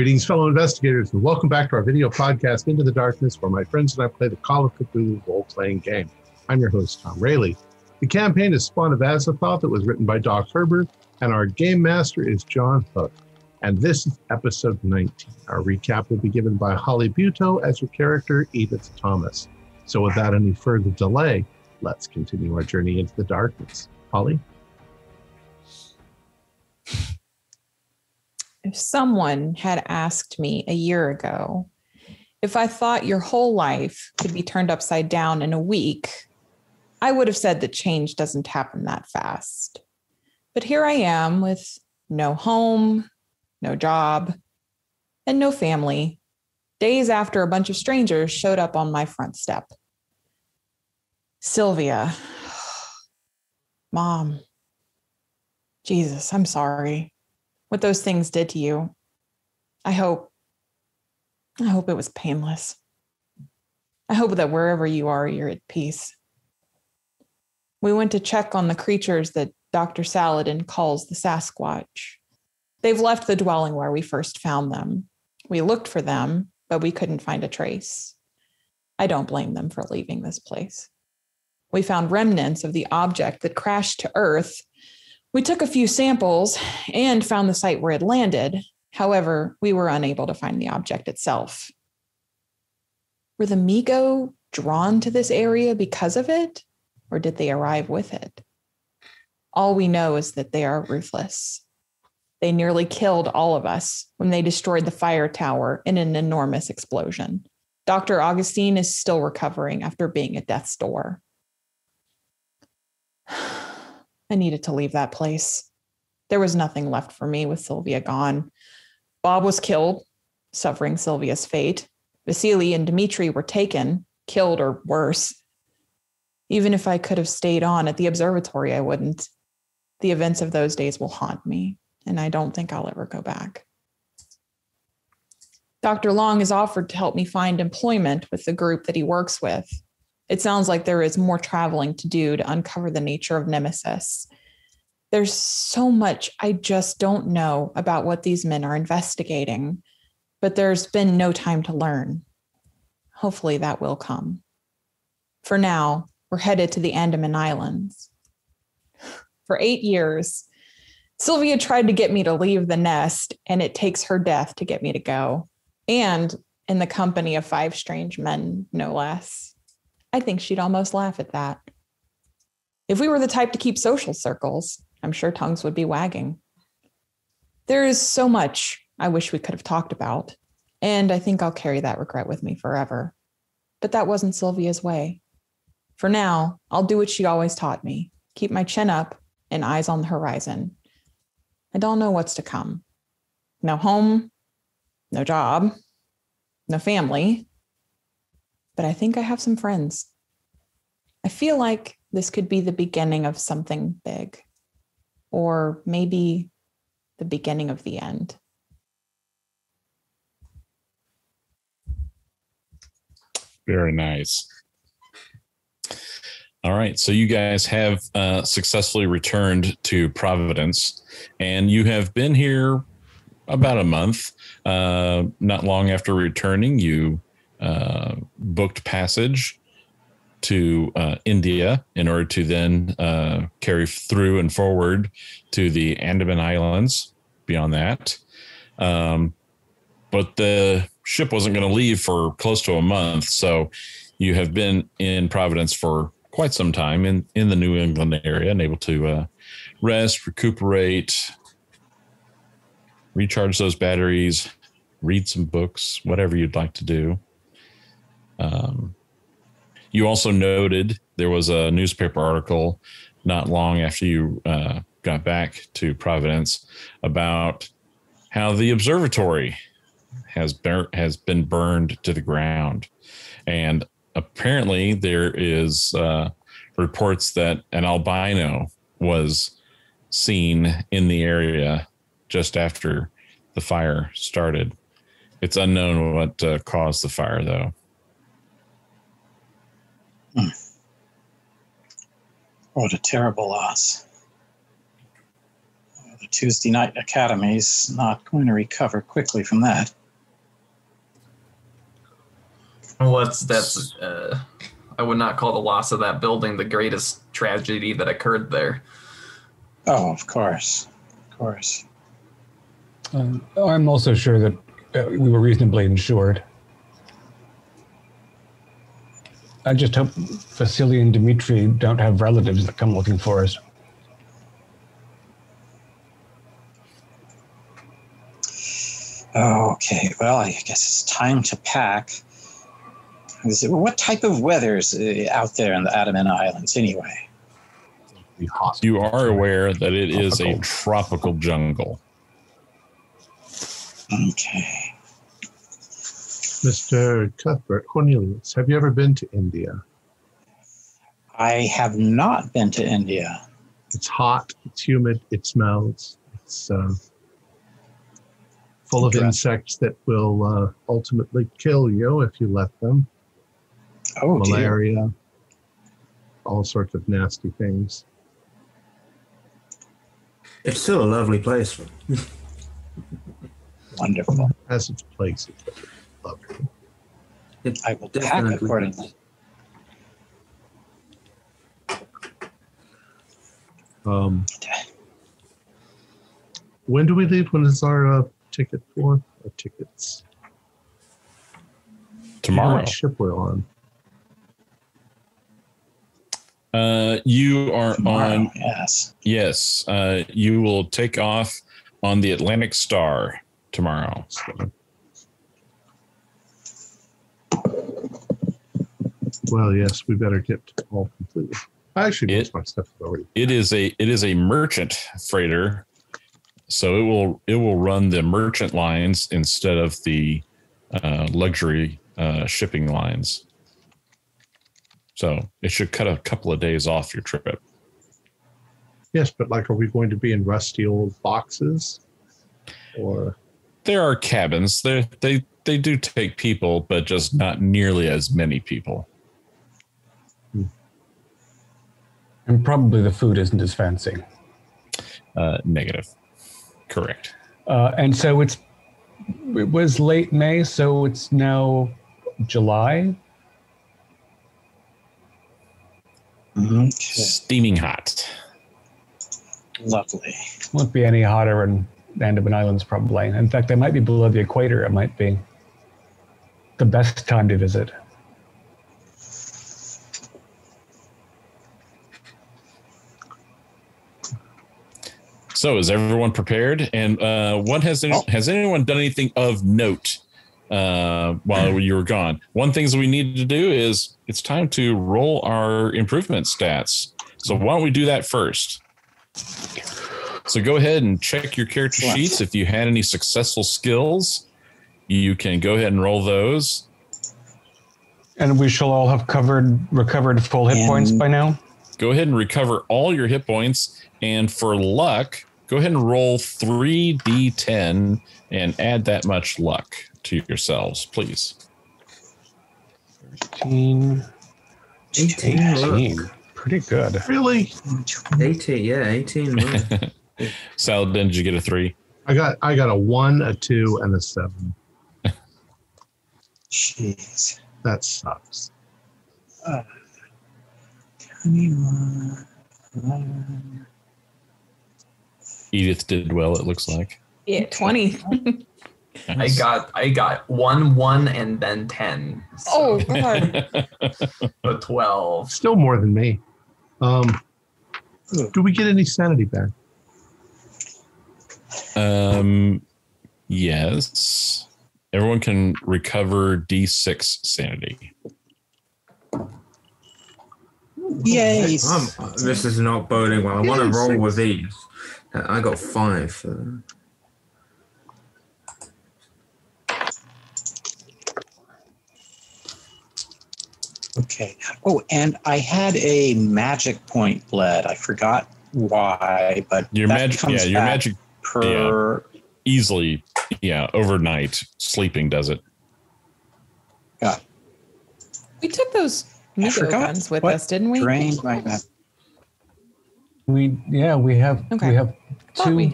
Greetings, fellow investigators, and welcome back to our video podcast, Into the Darkness, where my friends and I play the Call of Cthulhu role-playing game. I'm your host, Tom Raley. The campaign is Spawn of Azathoth. It was written by Doc Herbert, and our game master is John Hook. And this is episode 19. Our recap will be given by Holly Buto as her character, Edith Thomas. So without any further delay, let's continue our journey into the darkness. Holly? If someone had asked me a year ago if I thought your whole life could be turned upside down in a week, I would have said that change doesn't happen that fast. But here I am with no home, no job, and no family, days after a bunch of strangers showed up on my front step. Sylvia, Mom, Jesus, I'm sorry. What those things did to you. I hope it was painless. I hope that wherever you are, you're at peace. We went to check on the creatures that Dr. Saladin calls the Sasquatch. They've left the dwelling where we first found them. We looked for them, but we couldn't find a trace. I don't blame them for leaving this place. We found remnants of the object that crashed to Earth. We took a few samples and found the site where it landed. However, we were unable to find the object itself. Were the Mi-Go drawn to this area because of it, or did they arrive with it? All we know is that they are ruthless. They nearly killed all of us when they destroyed the fire tower in an enormous explosion. Dr. Augustine is still recovering after being at death's door. I needed to leave that place. There was nothing left for me with Sylvia gone. Bob was killed, suffering Sylvia's fate. Vasily and Dmitri were taken, killed or worse. Even if I could have stayed on at the observatory, I wouldn't. The events of those days will haunt me, and I don't think I'll ever go back. Dr. Long has offered to help me find employment with the group that he works with. It sounds like there is more traveling to do to uncover the nature of Nemesis. There's so much I just don't know about what these men are investigating, but there's been no time to learn. Hopefully that will come. For now, we're headed to the Andaman Islands. For 8 years, Sylvia tried to get me to leave the nest, and it takes her death to get me to go. And in the company of 5 strange men, no less. I think she'd almost laugh at that. If we were the type to keep social circles, I'm sure tongues would be wagging. There is so much I wish we could have talked about, and I think I'll carry that regret with me forever. But that wasn't Sylvia's way. For now, I'll do what she always taught me, keep my chin up and eyes on the horizon. I don't know what's to come. No home, no job, no family. But I think I have some friends. I feel like this could be the beginning of something big, or maybe the beginning of the end. Very nice. All right. So you guys have successfully returned to Providence, and you have been here about a month. Not long after returning, you booked passage to India in order to then carry through and forward to the Andaman Islands beyond that. But the ship wasn't going to leave for close to a month. So you have been in Providence for quite some time in the New England area and able to rest, recuperate, recharge those batteries, read some books, whatever you'd like to do. You also noted there was a newspaper article not long after you got back to Providence about how the observatory has been burned to the ground. And apparently there is reports that an albino was seen in the area just after the fire started. It's unknown what caused the fire, though. What a terrible loss. What a Tuesday night academies. Not going to recover quickly from that. Well, that's I would not call the loss of that building the greatest tragedy that occurred there. Oh, of course. Of course. I'm also sure that we were reasonably insured. I just hope Vasily and Dmitri don't have relatives that come looking for us. Okay, well, I guess it's time to pack. What type of weather is out there in the Andaman Islands anyway? You are aware that it is a tropical jungle. Okay. Mr. Cuthbert Cornelius, have you ever been to India? I have not been to India. It's hot, it's humid, it smells, it's full of insects that will ultimately kill you if you let them. Oh, malaria, dear. All sorts of nasty things. It's still a lovely place. Wonderful. As its place, it's lovely. I will pack accordingly. When do we leave? When is our ticket for? Our tickets? Tomorrow. How much ship we're on? You are tomorrow, on. Yes. Yes. You will take off on the Atlantic Star tomorrow. Well, yes, we better get all completely. Actually, most of my stuff is already. It is a merchant freighter, so it will run the merchant lines instead of the luxury shipping lines. So it should cut a couple of days off your trip. Yes, but like, are we going to be in rusty old boxes? Or there are cabins. They do take people, but just not nearly as many people. And probably the food isn't as fancy. Negative. Correct. And so it was late May, so it's now July. Okay. Steaming hot. Lovely. Won't be any hotter in the Andaman Islands, probably. In fact, they might be below the equator. It might be the best time to visit. So, is everyone prepared? And has anyone done anything of note while you were gone? One thing we need to do is it's time to roll our improvement stats. So why don't we do that first? So go ahead and check your character sheets. If you had any successful skills, you can go ahead and roll those. And we shall all have recovered full hit points by now. Go ahead and recover all your hit points. And for luck, go ahead and roll 3d10 and add that much luck to yourselves, please. 13. 18. Pretty good. Really? 18, yeah, 18. Saladin, did you get a 3? I got a 1, a 2, and a 7. Jeez. That sucks. 21. 11. Edith did well, it looks like. Yeah, 20. Nice. I got 1, 1, and then 10. So. Oh, God. So 12. Still more than me. Do we get any sanity back? Yes. Everyone can recover D6 sanity. Yay. This is not boding well. I want to roll with these. I got 5. Okay. Oh, and I had a magic point bled. I forgot why, but your magic, comes your magic per easily, overnight sleeping does it. Yeah. We took those Mi-Go guns with us, didn't we? Drained my We have two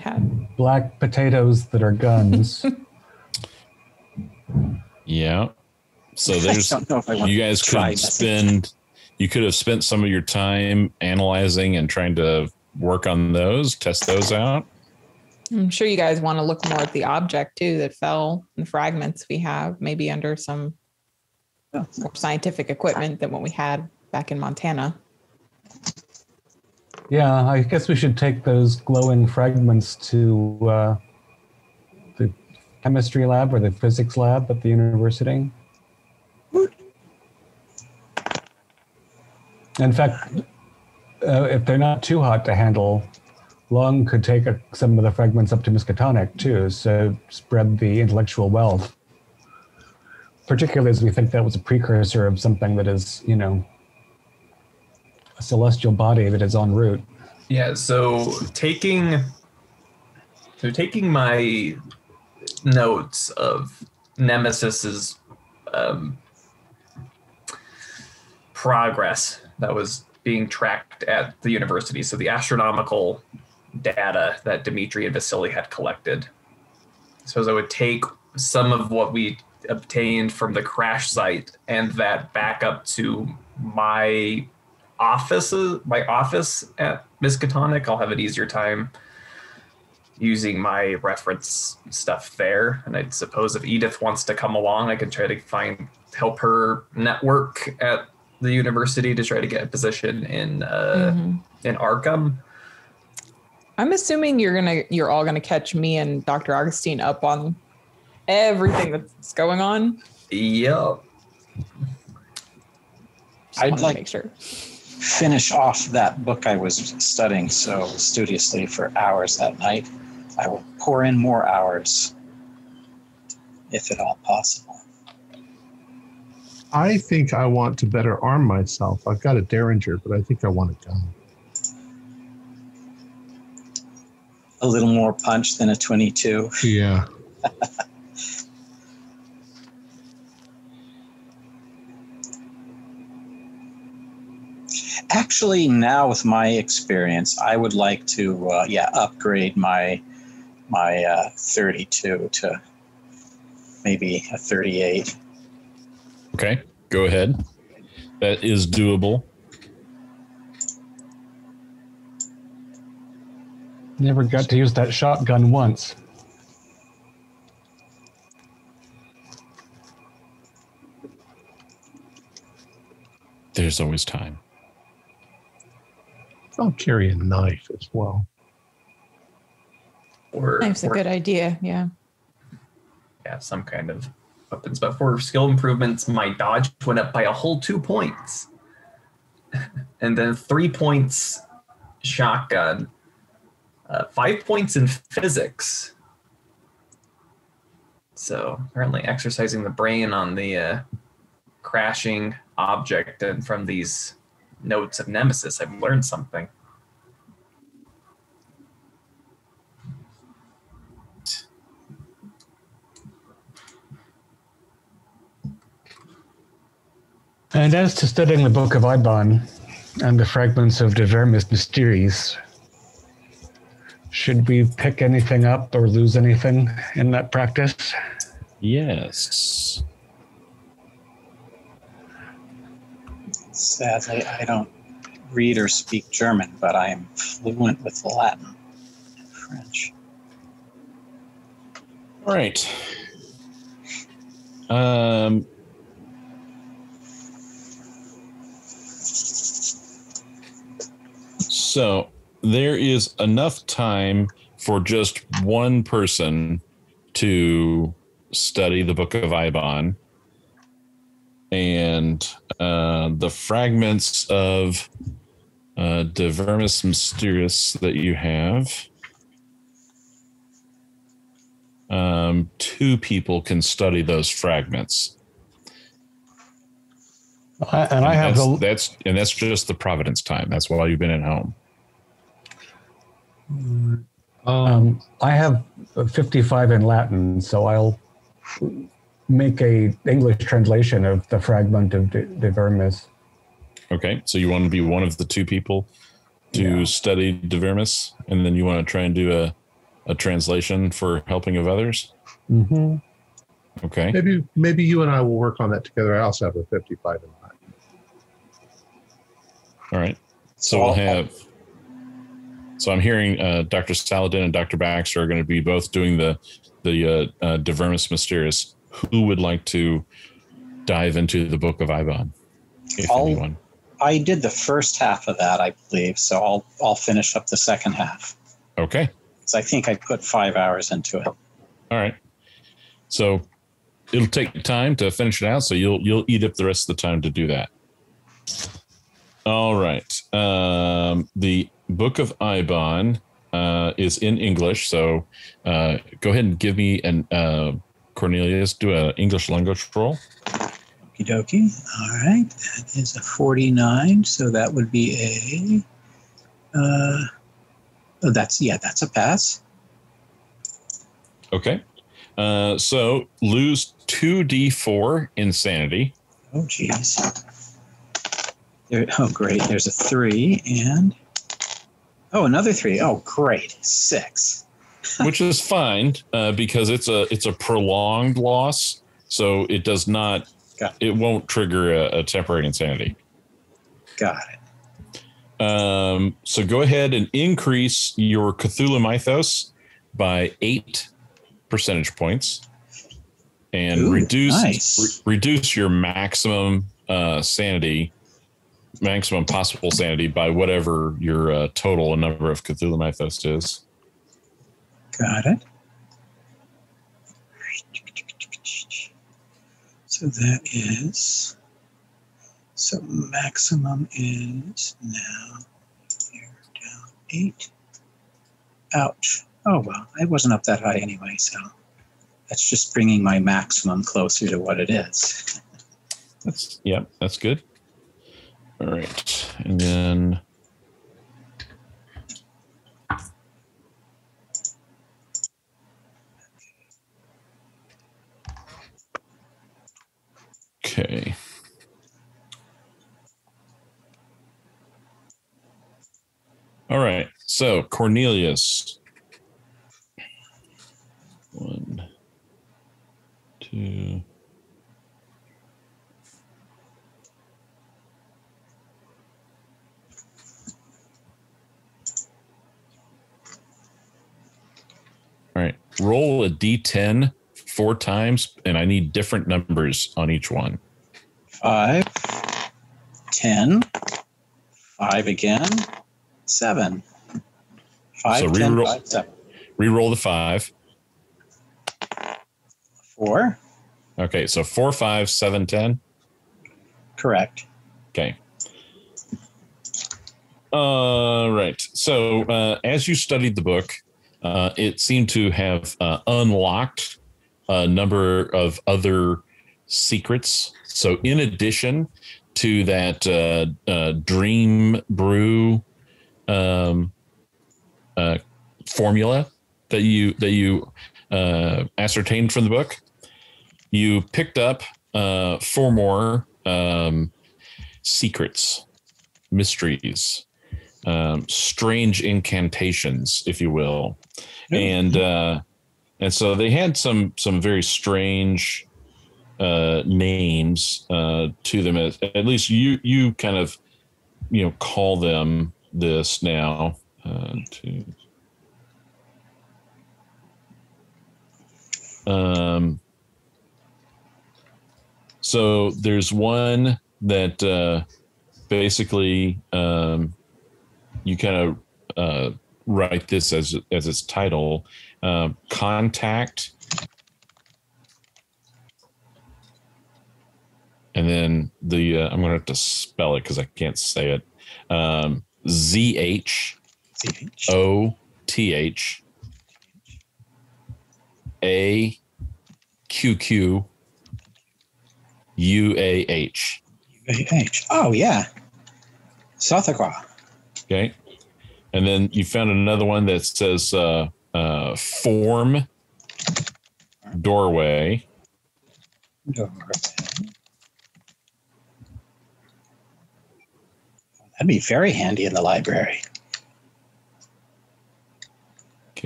black potatoes that are guns. Yeah. So there's you guys could spend you could have spent some of your time analyzing and trying to work on those, test those out. I'm sure you guys want to look more at the object too that fell and the fragments we have, maybe under some more scientific equipment than what we had back in Montana. Yeah, I guess we should take those glowing fragments to the chemistry lab or the physics lab at the university. In fact, if they're not too hot to handle, Long could take some of the fragments up to Miskatonic too, so spread the intellectual wealth. Particularly as we think that was a precursor of something that is, you know, a celestial body that is en route. Yeah, so taking my notes of Nemesis's progress that was being tracked at the university. So the astronomical data that Dimitri and Vasily had collected. I suppose I would take some of what we obtained from the crash site and that back up to my office at Miskatonic. I'll have an easier time using my reference stuff there. And I suppose if Edith wants to come along, I can try to help her network at the university to try to get a position in Arkham. I'm assuming you're all gonna catch me and Dr. Augustine up on everything that's going on. Yep. I'd like to make sure. Finish off that book I was studying so studiously for hours that night. I will pour in more hours, if at all possible. I think I want to better arm myself. I've got a Derringer, but I think I want a gun. A little more punch than a 22. Yeah. Actually, now with my experience, I would like to upgrade my 32 to maybe a 38. Okay, go ahead. That is doable. Never got to use that shotgun once. There's always time. I'll carry a knife as well. Knife's a good idea, yeah. Yeah, some kind of weapons, but for skill improvements, my dodge went up by a whole 2 points. And then 3 points shotgun. 5 points in physics. So apparently exercising the brain on the crashing object, and from these notes of Nemesis, I've learned something. And as to studying the Book of Eibon and the fragments of De Vermis Mysteriis, should we pick anything up or lose anything in that practice? Yes. Sadly, I don't read or speak German, but I am fluent with Latin and French. All right. So there is enough time for just one person to study the Book of Eibon and the fragments of De Vermis Mysteriis that you have. 2 people can study those fragments. That's just the Providence time. That's while you've been at home. I have 55 in Latin, so I'll make an English translation of the fragment of De Vermis. Okay, so you want to be one of the 2 people to study De Vermis, and then you want to try and do a translation for helping of others? Mm-hmm. Okay. Maybe you and I will work on that together. I also have a 55 in mind. All right. So we'll have... So I'm hearing Dr. Saladin and Dr. Baxter are going to be both doing the De Vermis Mysteriis. Who would like to dive into the Book of Eibon? If anyone. I did the first half of that, I believe. So I'll finish up the second half. Okay. So I think I put 5 hours into it. All right. So it'll take time to finish it out. So you'll eat up the rest of the time to do that. All right. The Book of Eibon is in English. So go ahead and give me an Cornelius, do an English language roll. Okie dokie. All right. That is a 49. So that would be a, that's a pass. Okay. So lose 2d4 insanity. Oh, jeez. Oh, great. There's a 3 and... Oh, another 3. Oh, great. 6. Which is fine because it's a prolonged loss, so it does not... It won't trigger a temporary insanity. Got it. So go ahead and increase your Cthulhu Mythos by 8 percentage points, and reduce your maximum possible sanity by whatever your total number of Cthulhu Mythos is. Got it. So that is, so maximum is now here down 8. Ouch. Oh, well, I wasn't up that high anyway, so that's just bringing my maximum closer to what it is. That's good. All right. And then. Okay. All right. So Cornelius. 1, 2. All right. Roll a D10 4 times, and I need different numbers on each one. 5, 10, 5 again, 7. 5, so 10, 5, 7. Reroll the 5. 4. Okay, so 4, 5, 7, 10. Correct. Okay. All right. So as you studied the book, it seemed to have unlocked a number of other secrets. So in addition to that dream brew formula that you ascertained from the book, you picked up 4 more secrets, mysteries, strange incantations, if you will. And so they had some very strange names to them. At least you kind of, call them this now. So there's one that basically you kind of write this as its title, Contact, and then the I'm going to have to spell it because I can't say it, ZHOTHAQQUAH. Oh, yeah. Zhothaqquah. Okay. And then you found another one that says form doorway. That'd be very handy in the library.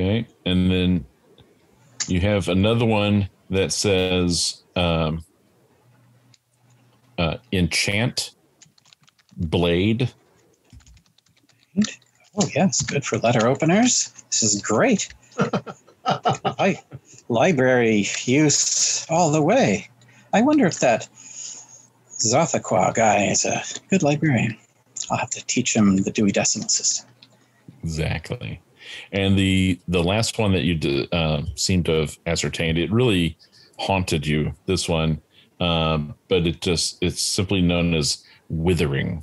Okay. And then you have another one that says Enchant Blade. Oh, yes. Good for letter openers. This is great. Library use all the way. I wonder if that Zhothaqquah guy is a good librarian. I'll have to teach him the Dewey Decimal System. Exactly. And the last one that you seem to have ascertained, it really haunted you, this one. But it's simply known as Withering.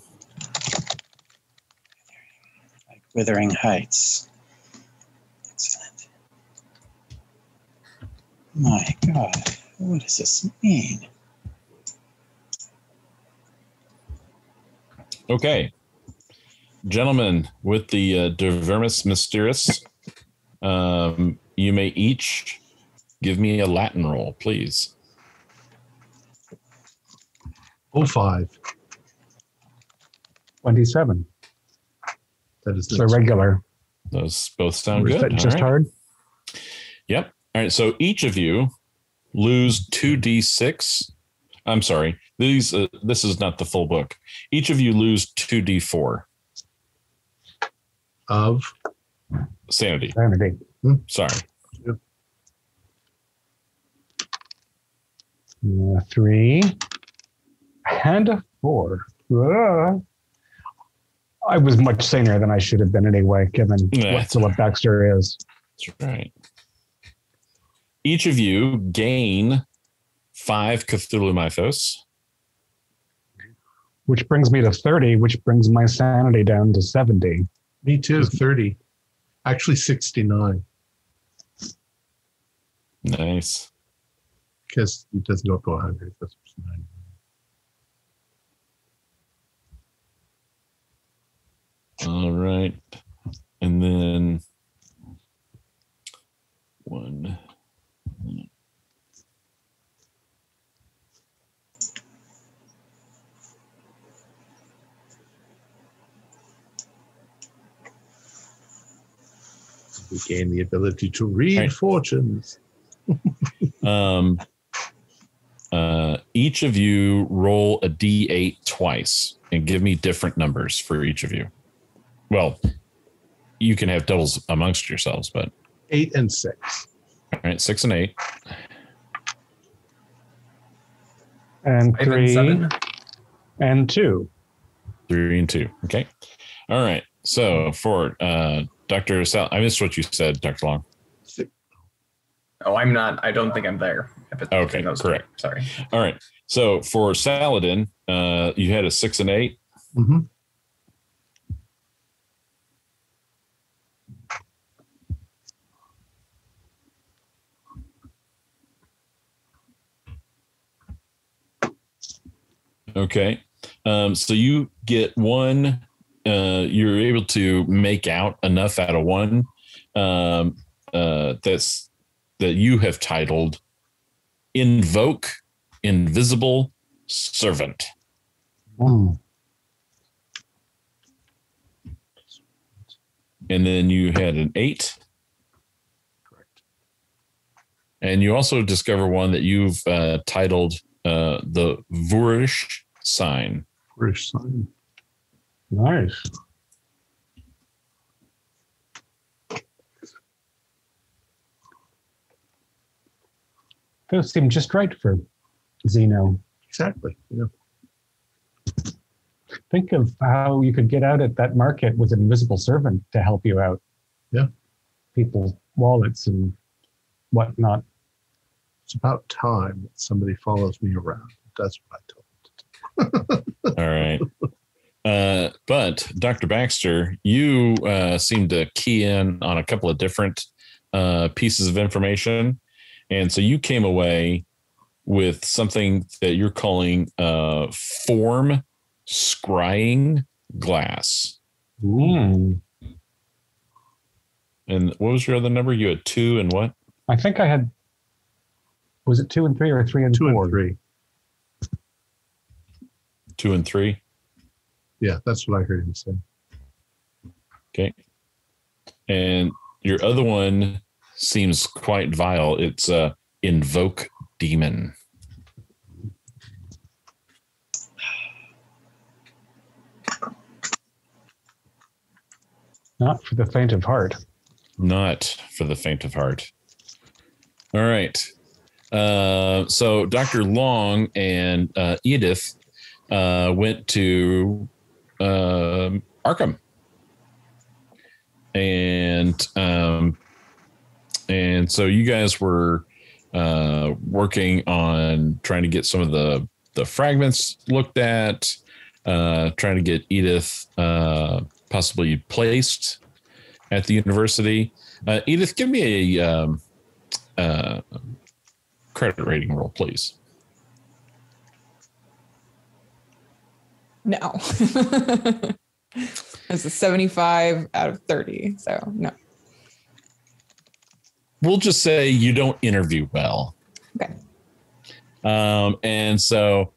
Like Withering Heights. Excellent. My God, what does this mean? Okay. Gentlemen, with the De Vermis Mysteriis, you may each give me a Latin roll, please. 05. 27. That is so regular. Those both sound good. Just right. Hard? Yep. All right. So each of you lose 2d6. I'm sorry. This is not the full book. Each of you lose 2d4. Of sanity. Sorry. Yep. 3 and 4. I was much saner than I should have been anyway, given what Philip Baxter is. That's right. Each of you gain 5 Cthulhu Mythos. Which brings me to 30, which brings my sanity down to 70. Me too, 30. Actually, 69. Nice. Because it doesn't go to 100. That's 90. All right. And then one. We gain the ability to read fortunes. Each of you roll a D8 twice and give me different numbers for each of you. Well, you can have doubles amongst yourselves, but 8 and 6. All right, 6 and 8. And 3 and 7 and 2. 3 and 2. Okay. All right. So for Dr. Sal, I missed what you said, Dr. Long. Oh, I'm not. I don't think I'm there. Okay, correct. Two. Sorry. All right. So for Saladin, you had a 6 and 8. Mm-hmm. Okay. So you get one. You're able to make out enough out of one that you have titled Invoke Invisible Servant. Mm. And then you had an 8. Correct. And you also discover one that you've titled the Vurish Sign. Vurish Sign. Nice. Those seem just right for Zeno. Exactly. Yeah. Think of how you could get out at that market with an invisible servant to help you out. Yeah. People's wallets and whatnot. It's about time that somebody follows me around. That's what I told them to do. All right. But Dr. Baxter, you seem to key in on a couple of different pieces of information. And so you came away with something that you're calling form scrying glass. Ooh. And what was your other number? You had 2 and what? I think I had, was it 2 and 3 or 3 and 4? 2 and 3. 2 and 3? Yeah, that's what I heard him say. Okay. And Your other one seems quite vile. It's Invoke Demon. Not for the faint of heart. Not for the faint of heart. All right. So Dr. Long and Edith went to Arkham. And so you guys were working on trying to get some of the fragments looked at, trying to get Edith possibly placed at the university. Edith, give me a credit rating roll, please. No. It's a 75 out of 30, so no. We'll just say you don't interview well. Okay. And so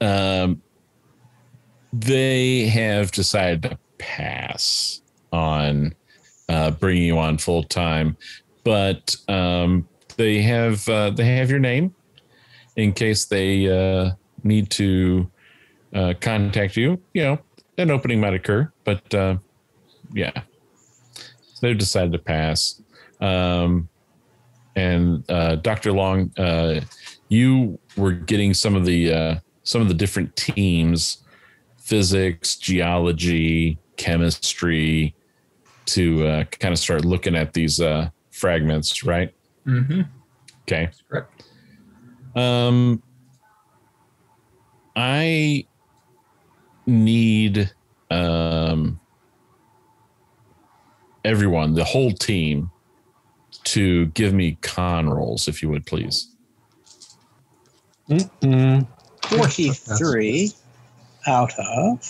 they have decided to pass on bringing you on full time, but they have your name in case they need to contact you. You know, an opening might occur, but yeah, they've decided to pass. And Dr. Long, you were getting some of the different teams: physics, geology, chemistry, to kind of start looking at these fragments, right? Mm-hmm. Okay. That's correct. I need everyone, the whole team, to give me con rolls, if you would, please. 43 out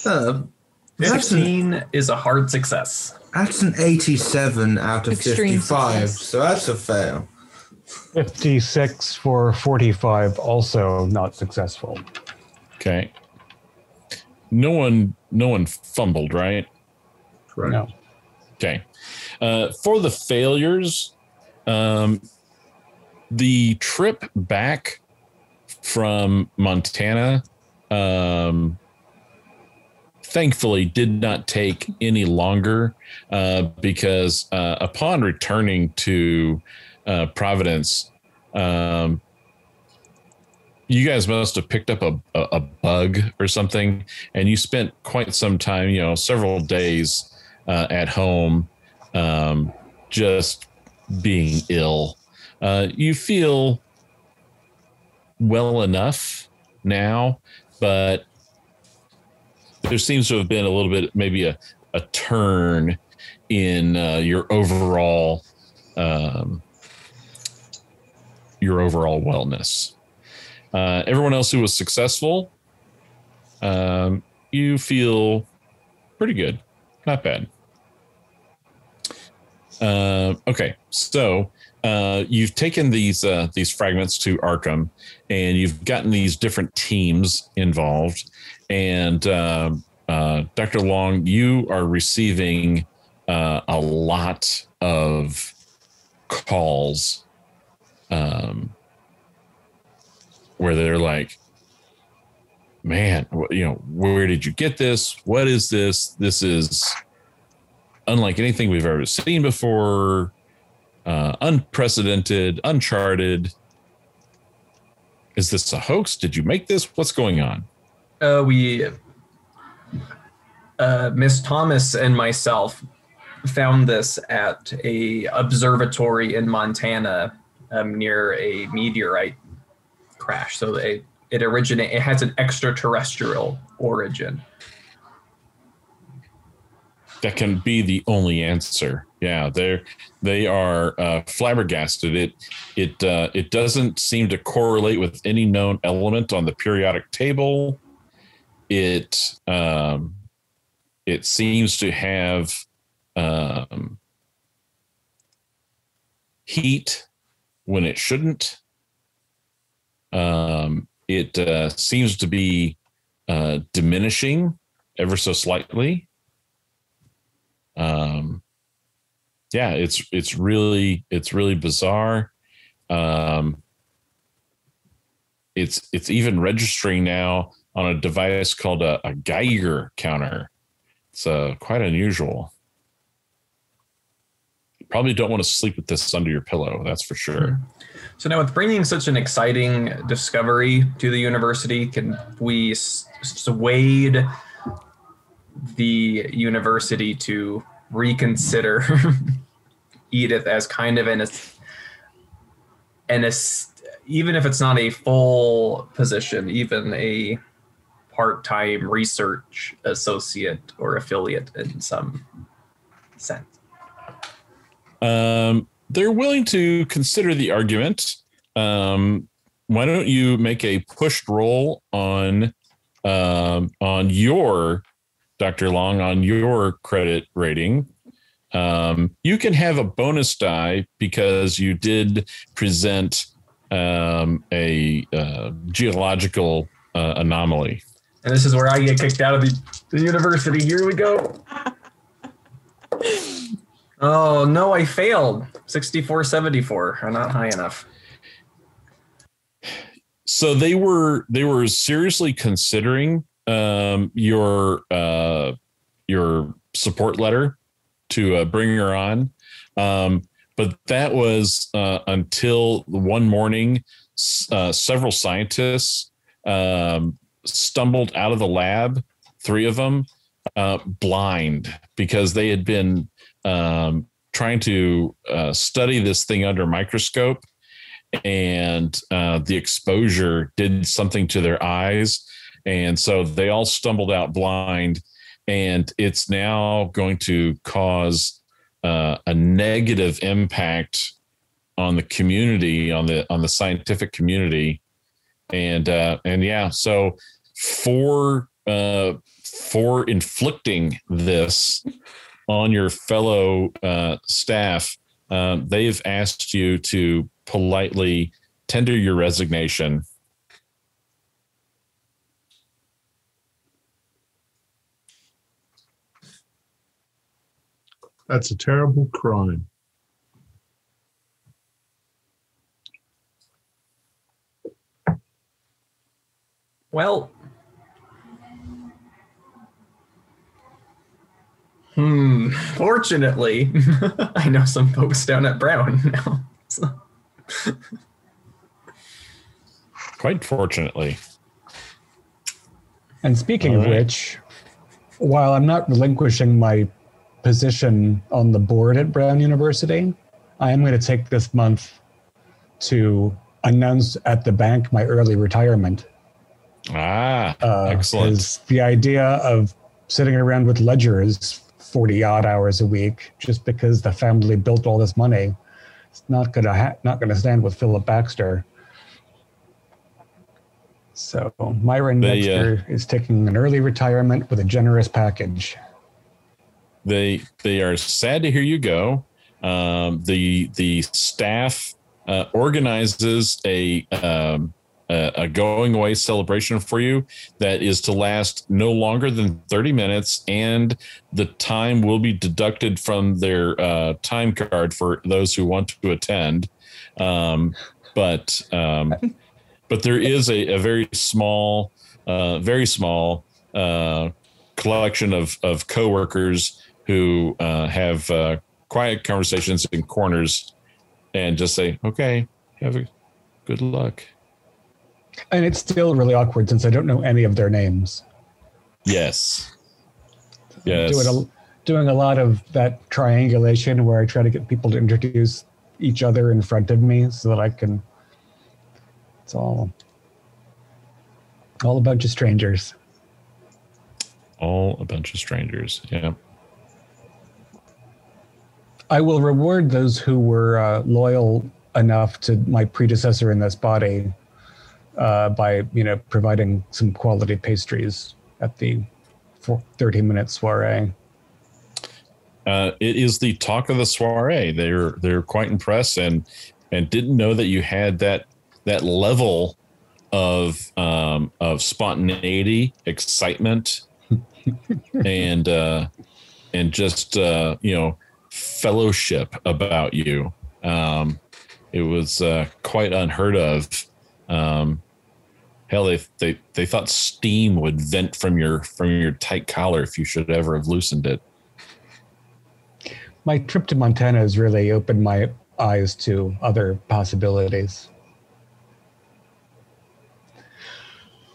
of 15 is a hard success. That's an 87 out of extreme 55, success. So that's a fail. 56 for 45, also not successful. Okay. No one fumbled, right? Correct. No. Okay. For the failures, the trip back from Montana, thankfully, did not take any longer because upon returning to Providence, you guys must have picked up a bug or something, and you spent quite some time, you know, several days at home, just being ill. You feel well enough now, but there seems to have been a little bit, maybe a turn in your overall wellness. Everyone else who was successful, you feel pretty good, not bad. Okay, so you've taken these fragments to Arkham, and you've gotten these different teams involved. And Dr. Long, you are receiving a lot of calls where they're like, man, you know, where did you get this? What is this? This is unlike anything we've ever seen before, unprecedented, uncharted. Is this a hoax? Did you make this? What's going on? We Miss Thomas and myself found this at a observatory in Montana near a meteorite crash. So it has an extraterrestrial origin. That can be the only answer. Yeah, they are flabbergasted. It doesn't seem to correlate with any known element on the periodic table. It seems to have heat when it shouldn't. It seems to be diminishing ever so slightly. yeah, it's really bizarre. It's even registering now on a device called a Geiger counter. It's quite unusual. You probably don't want to sleep with this under your pillow, that's for sure. So now, with bringing such an exciting discovery to the university, can we sway the university to reconsider Edith as kind of an even if it's not a full position, even a part-time research associate or affiliate in some sense? They're willing to consider the argument. Why don't you make a pushed roll on your Dr. Long, on your credit rating? You can have a bonus die because you did present a geological anomaly. And this is where I get kicked out of the university. Here we go. Oh, no, I failed. 6474 are not high enough. So they were seriously considering your support letter to bring her on. But that was until one morning, several scientists stumbled out of the lab, three of them, blind, because they had been trying to study this thing under a microscope, and the exposure did something to their eyes. And so they all stumbled out blind, and it's now going to cause a negative impact on the community, on the scientific community, and yeah, so for inflicting this on your fellow staff, they've asked you to politely tender your resignation. That's a terrible crime. Well, fortunately, I know some folks down at Brown now. So. Quite fortunately. And speaking of which, while I'm not relinquishing my position on the board at Brown University, I am going to take this month to announce at the bank my early retirement. Excellent. The idea of sitting around with ledgers 40 odd hours a week just because the family built all this money, it's not going to stand with Philip Baxter. So Myron Baxter is taking an early retirement with a generous package. They are sad to hear you go. The staff organizes a going away celebration for you that is to last no longer than 30 minutes, and the time will be deducted from their time card for those who want to attend. But there is a very small collection of coworkers who have quiet conversations in corners and just say, okay, have a good luck. And it's still really awkward since I don't know any of their names. Yes. Doing a lot of that triangulation where I try to get people to introduce each other in front of me so that I can, it's all a bunch of strangers. All a bunch of strangers, yeah. I will reward those who were loyal enough to my predecessor in this body by, providing some quality pastries at the 30-minute soiree. It is the talk of the soiree. They're quite impressed and didn't know that you had that level of spontaneity, excitement. and just fellowship about you. It was quite unheard of. Hell, they thought steam would vent from your tight collar if you should ever have loosened it. My trip to Montana has really opened my eyes to other possibilities.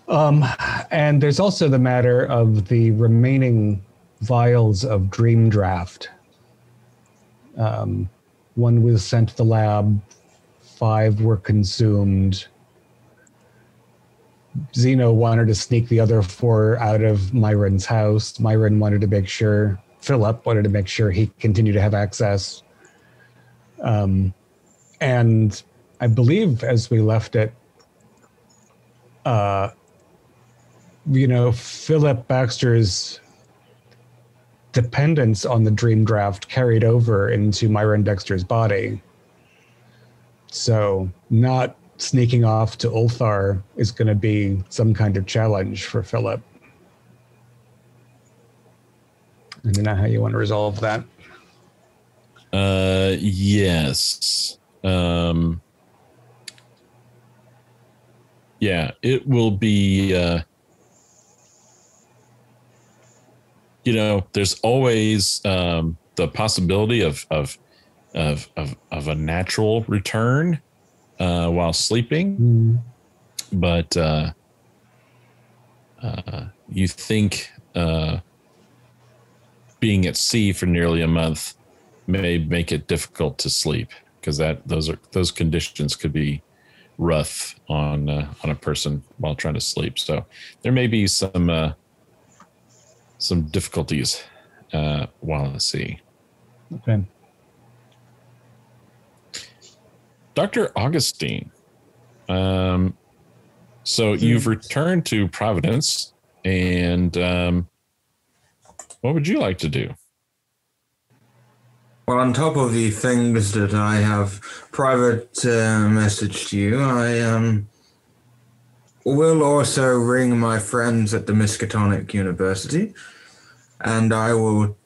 And there's also the matter of the remaining vials of Dream Draft. One was sent to the lab, 5 were consumed. Zeno wanted to sneak the other 4 out of Myron's house. Myron wanted to make sure, Philip wanted to make sure he continued to have access. And I believe as we left it, Philip Baxter's dependence on the Dream Draft carried over into Myron Dexter's body. So not sneaking off to Ulthar is going to be some kind of challenge for Philip. I don't know how you want to resolve that. Yes. Yeah, it will be, there's always the possibility of a natural return while sleeping. But you think being at sea for nearly a month may make it difficult to sleep, because those conditions could be rough on a person while trying to sleep. So there may be some difficulties while at sea. Okay. Dr. Augustine, so you've returned to Providence, and what would you like to do? Well, on top of the things that I have private messaged to you, I will also ring my friends at the Miskatonic University, and I will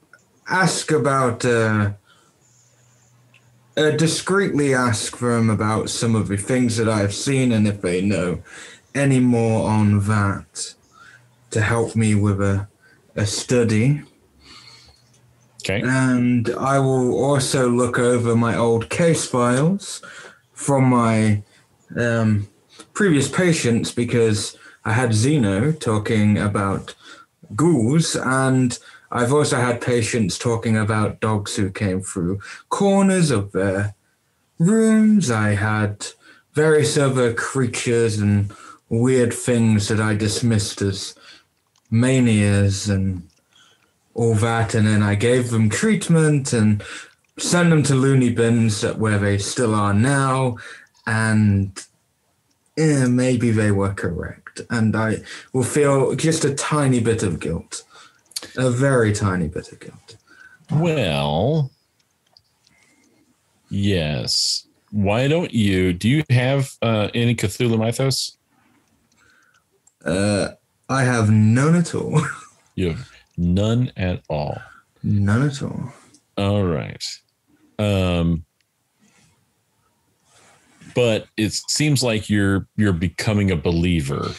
discreetly ask them about some of the things that I've seen and if they know any more on that to help me with a study. Okay. And I will also look over my old case files from my previous patients, because I had Zeno talking about ghouls, and I've also had patients talking about dogs who came through corners of their rooms. I had various other creatures and weird things that I dismissed as manias and all that, and then I gave them treatment and sent them to loony bins where they still are now, and maybe they were correct, and I will feel just a tiny bit of guilt, a very tiny bit of guilt. Well, yes. Why don't you? Do you have any Cthulhu Mythos? I have none at all. Yeah. None at all. None at all. All right. But it seems like you're becoming a believer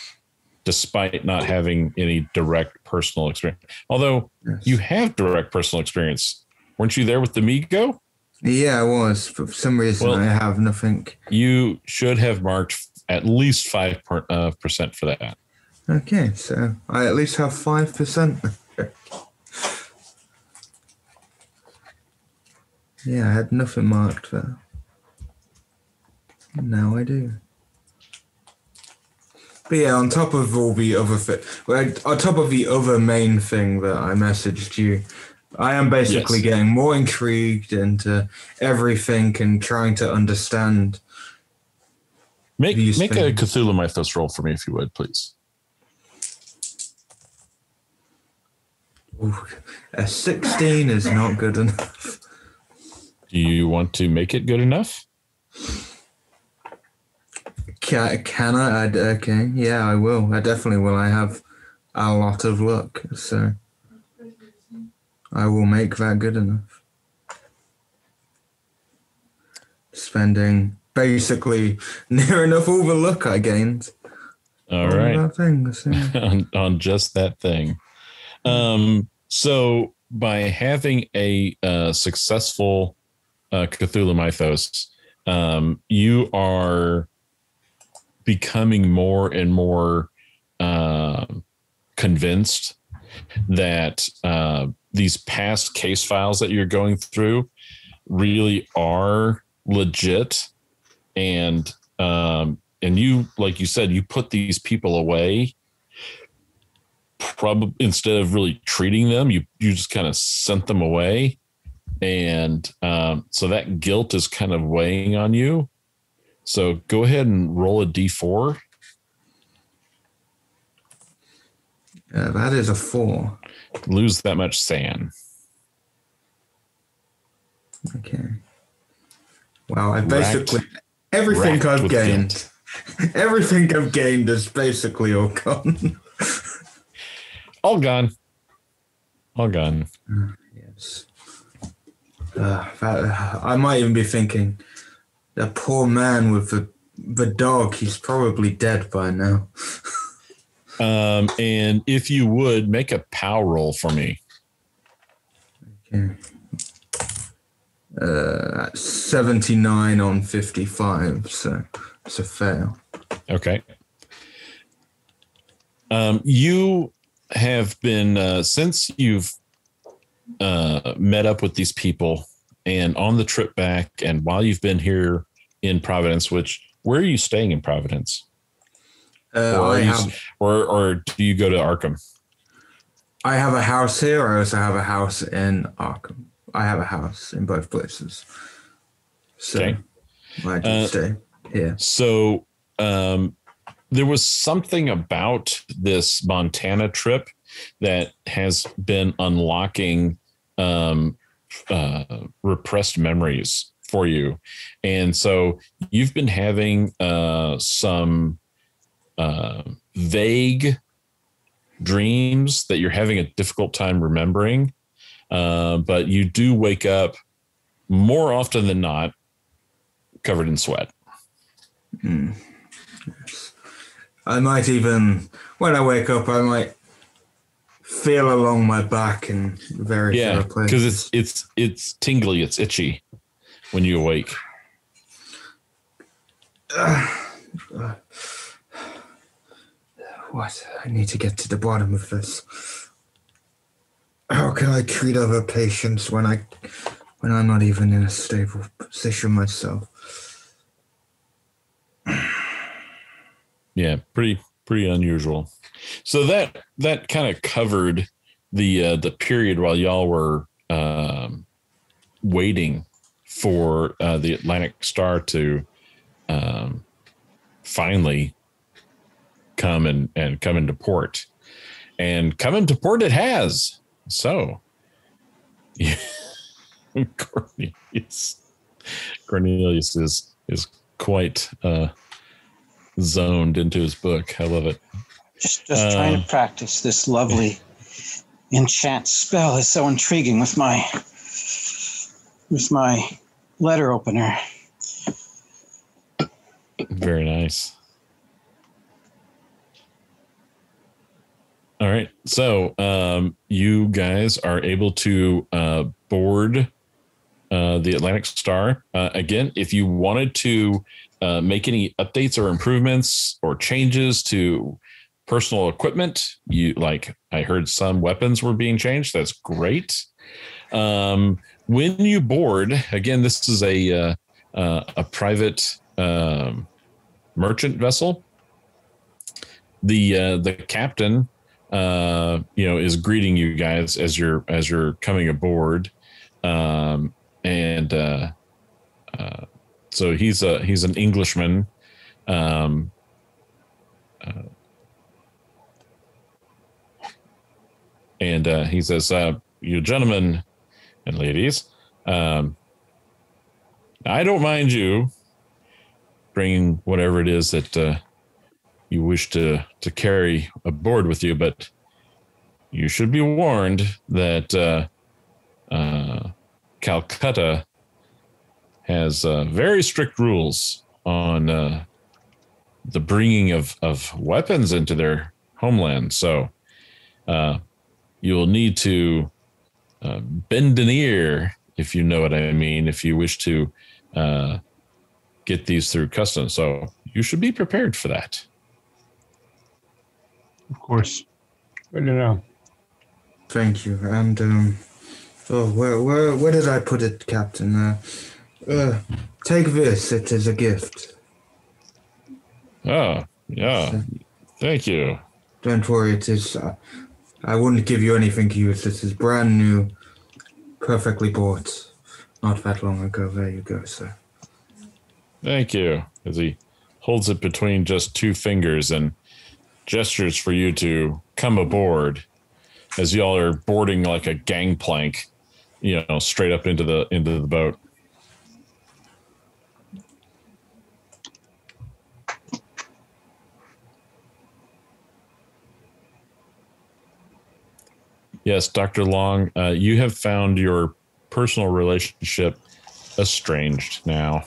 despite not having any direct personal experience. Although you have direct personal experience. Weren't you there with the Mi-Go? Yeah, I was. For some reason, I have nothing. You should have marked at least 5% for that. Okay, so I at least have 5%. Yeah, I had nothing marked there. Now I do. But yeah, on top of all the other on top of the other main thing that I messaged you, I am basically getting more intrigued into everything and trying to understand. Make a Cthulhu Mythos roll for me, if you would, please. Ooh, a 16 is not good enough. Do you want to make it good enough? Can I? Okay, yeah, I will. I definitely will. I have a lot of luck, so I will make that good enough. spending basically near enough all the luck I gained. All right. On just that thing. So by having a successful Cthulhu Mythos, you are becoming more and more convinced that these past case files that you're going through really are legit. And you, like you said, you put these people away. Probably instead of really treating them, you just kind of sent them away. And so that guilt is kind of weighing on you. So go ahead and roll a D4. That is a 4. Lose that much sand. Okay. Wow, I basically... everything I've gained. Everything I've gained is basically all gone. All gone. Yes. I might even be thinking, the poor man with the dog, he's probably dead by now. And if you would, make a POW roll for me. Okay. 79 on 55, so it's a fail. Okay. You have been, since you've met up with these people and on the trip back, and while you've been here in Providence, where are you staying in Providence? Or do you go to Arkham? I have a house here. I also have a house in Arkham. I have a house in both places. So okay. I do stay here. So there was something about this Montana trip that has been unlocking repressed memories for you. And so you've been having some vague dreams that you're having a difficult time remembering. But you do wake up more often than not covered in sweat. Mm. Yes. I might even, when I wake up, I might feel along my back in various other places. Yeah, because it's tingly, it's itchy when you awake. What? I need to get to the bottom of this. How can I treat other patients when I'm not even in a stable position myself? Yeah, pretty unusual. So that kind of covered the period while y'all were waiting for the Atlantic Star to finally come and come into port. And come into port it has. So, yeah. Cornelius is quite zoned into his book. I love it. Just trying to practice this lovely enchant spell is so intriguing with my letter opener. Very nice. All right, so you guys are able to board the Atlantic Star. Again, if you wanted to make any updates or improvements or changes to personal equipment, I heard some weapons were being changed. That's great. When you board, again, this is a private merchant vessel. The captain. Is greeting you guys as you're coming aboard, so he's an Englishman. And he says, "You gentlemen and ladies, I don't mind you bringing whatever it is that." You wish to carry aboard with you, but you should be warned that Calcutta has very strict rules on the bringing of weapons into their homeland. So you'll need to bend an ear, if you know what I mean, if you wish to get these through customs. So you should be prepared for that. Of course. Good to know. Thank you. And where did I put it, Captain? Take this. It is a gift. Oh, yeah. So, thank you. Don't worry. It is. I wouldn't give you anything to use. This is brand new, perfectly bought, not that long ago. There you go, sir. Thank you. As he holds it between just two fingers and gestures for you to come aboard, as y'all are boarding like a gangplank, you know, straight up into the boat. Yes, Dr. Long, you have found your personal relationship estranged now.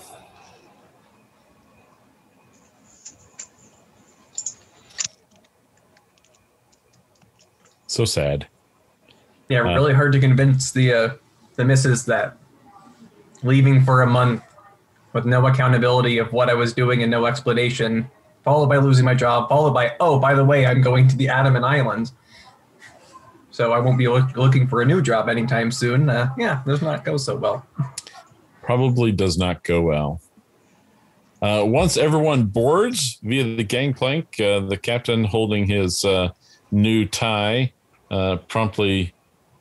So sad. Yeah, really hard to convince the missus that leaving for a month with no accountability of what I was doing and no explanation, followed by losing my job, followed by, oh, by the way, I'm going to the Andaman Islands, so I won't be looking for a new job anytime soon. Yeah, does not go so well. Probably does not go well. Once everyone boards via the gangplank, the captain, holding his new tie, promptly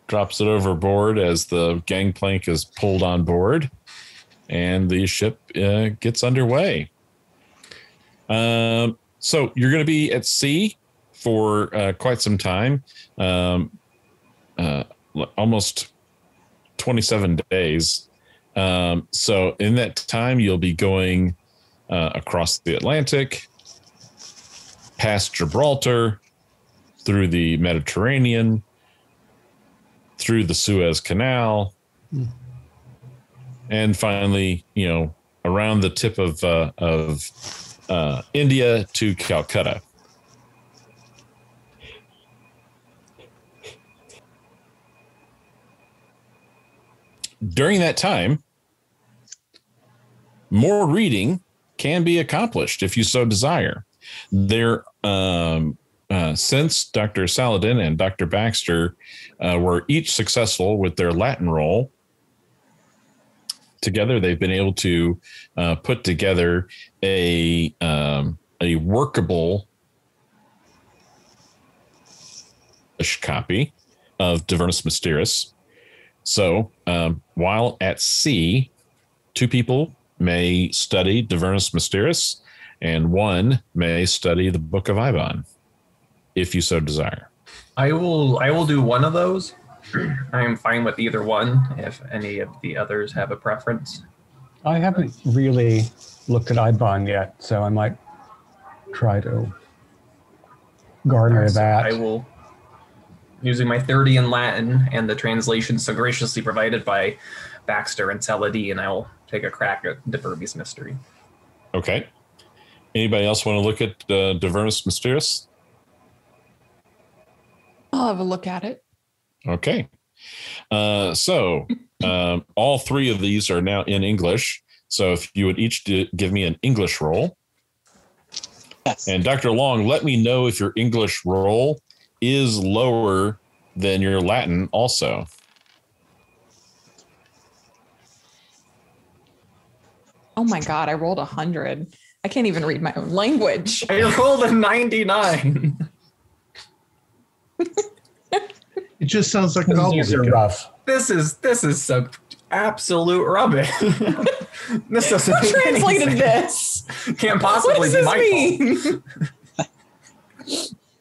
drops it overboard as the gangplank is pulled on board and the ship gets underway. So you're going to be at sea for quite some time, almost 27 days. So in that time, you'll be going across the Atlantic, past Gibraltar, through the Mediterranean, through the Suez Canal, and finally, you know, around the tip of India to Calcutta. During that time, more reading can be accomplished if you so desire. There, since Dr. Saladin and Dr. Baxter were each successful with their Latin roll, together they've been able to put together a workable copy of De Vermis Mysteriis. So while at sea, two people may study De Vermis Mysteriis and one may study the Book of Eibon, if you so desire. I will do one of those. I am fine with either one if any of the others have a preference. I haven't really looked at Eibon yet, so I might try to garner that. I will, using my 30 in Latin and the translation so graciously provided by Baxter and Saladin, I will take a crack at De Vermis Mysteriis. Okay. Anybody else want to look at De Vermis Mysteriis? I'll have a look at it. Okay. All three of these are now in English. So if you would each give me an English roll. Yes. And Dr. Long, let me know if your English roll is lower than your Latin also. Oh my God, I rolled 100. I can't even read my own language. I rolled a 99. It just sounds like these are rough. This is some absolute rubbish. This doesn't Who translated anything. This? Can't possibly be my fault.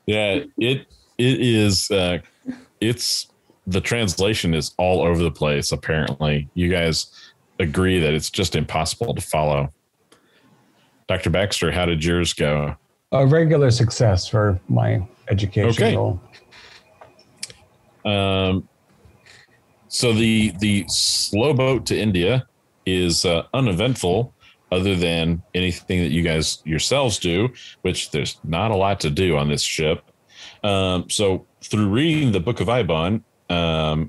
Yeah, it is. It's the translation is all over the place. Apparently, you guys agree that it's just impossible to follow. Dr. Baxter, how did yours go? A regular success for my education role. So the slow boat to India is uneventful, other than anything that you guys yourselves do, which there's not a lot to do on this ship. So through reading the Book of Eibon,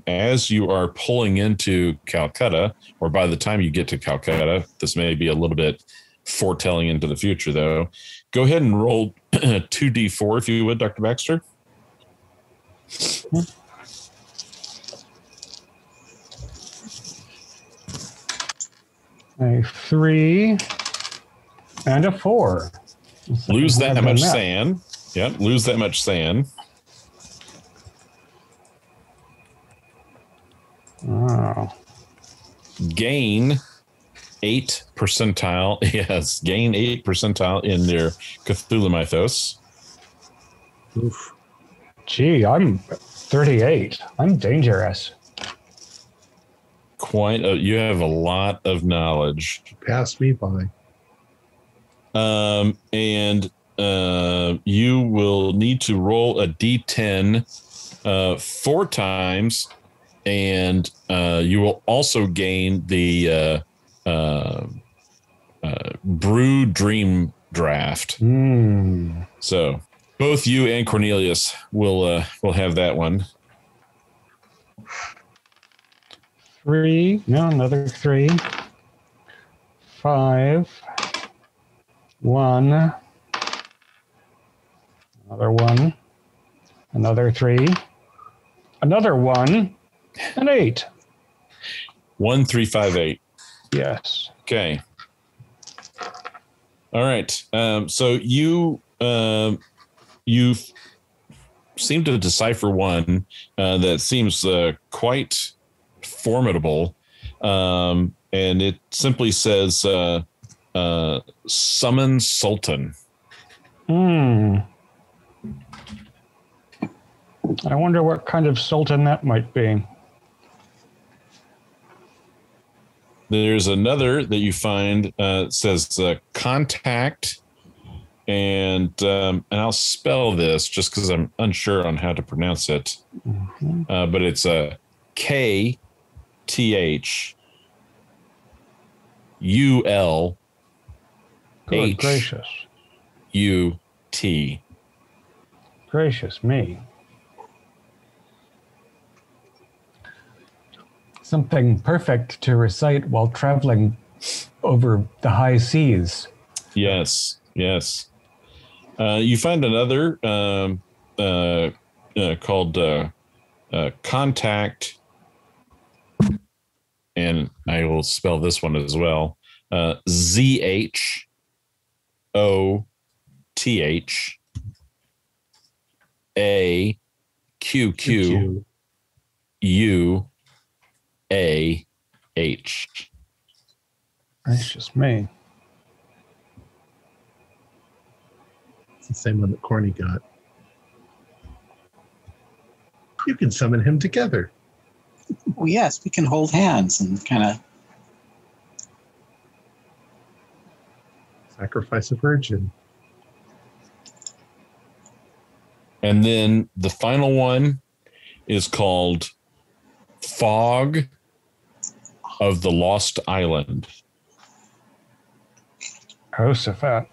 as you are pulling into Calcutta, or by the time you get to Calcutta, this may be a little bit foretelling into the future, though. Go ahead and roll 2d4, if you would, Dr. Baxter. A 3 and a 4. Lose that much sand. Yep, lose that much sand. Oh. Gain 8 percentile. Yes, gain 8 percentile in their Cthulhu mythos. Oof. Gee, I'm 38. I'm dangerous. You have a lot of knowledge. Passed me by. And you will need to roll a d10 four times, and you will also gain the brew dream draft. Mm. So both you and Cornelius will have that one. 3, no, another 3, 5, 1, another 1, another 3, another 1, and 8. 1, 3, 5, 8. Yes. Okay. All right. So you seem to decipher one that seems quite formidable, and it simply says summon Sultan. I wonder what kind of Sultan that might be. There's another that you find says contact, and I'll spell this just because I'm unsure on how to pronounce it, but it's a KTHULHUT. Gracious me. Something perfect to recite while traveling over the high seas. Yes, yes. You find another called Contact, and I will spell this one as well. ZHOTHAQQUAH. That's just me. It's the same one that Corny got. You can summon him together. Oh, yes, we can hold hands and kind of sacrifice a virgin. And then the final one is called Fog of the Lost Island. Josephat.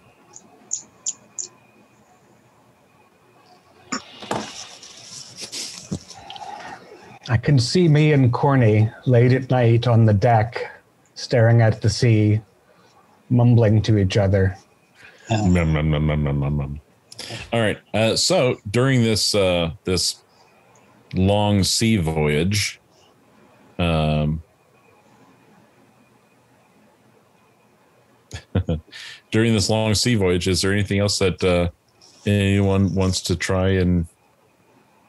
I can see me and Corny late at night on the deck, staring at the sea, mumbling to each other. All right. So during this this long sea voyage, is there anything else that anyone wants to try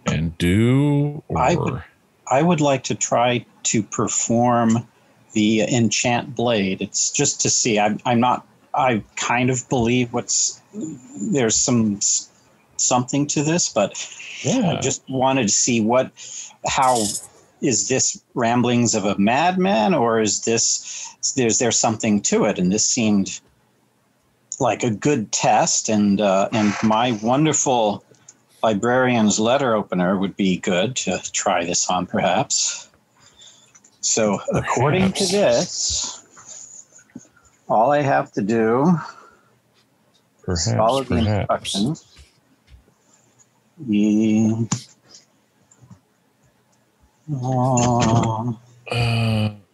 and do? Or? I would like to try to perform the Enchant Blade. It's just to see. I kind of believe there's something to this, but yeah. I just wanted to see how is this ramblings of a madman, or is this, is there something to it? And this seemed like a good test, and my wonderful librarian's letter opener would be good to try this on, perhaps. So according to this, All I have to do perhaps, is follow the instructions.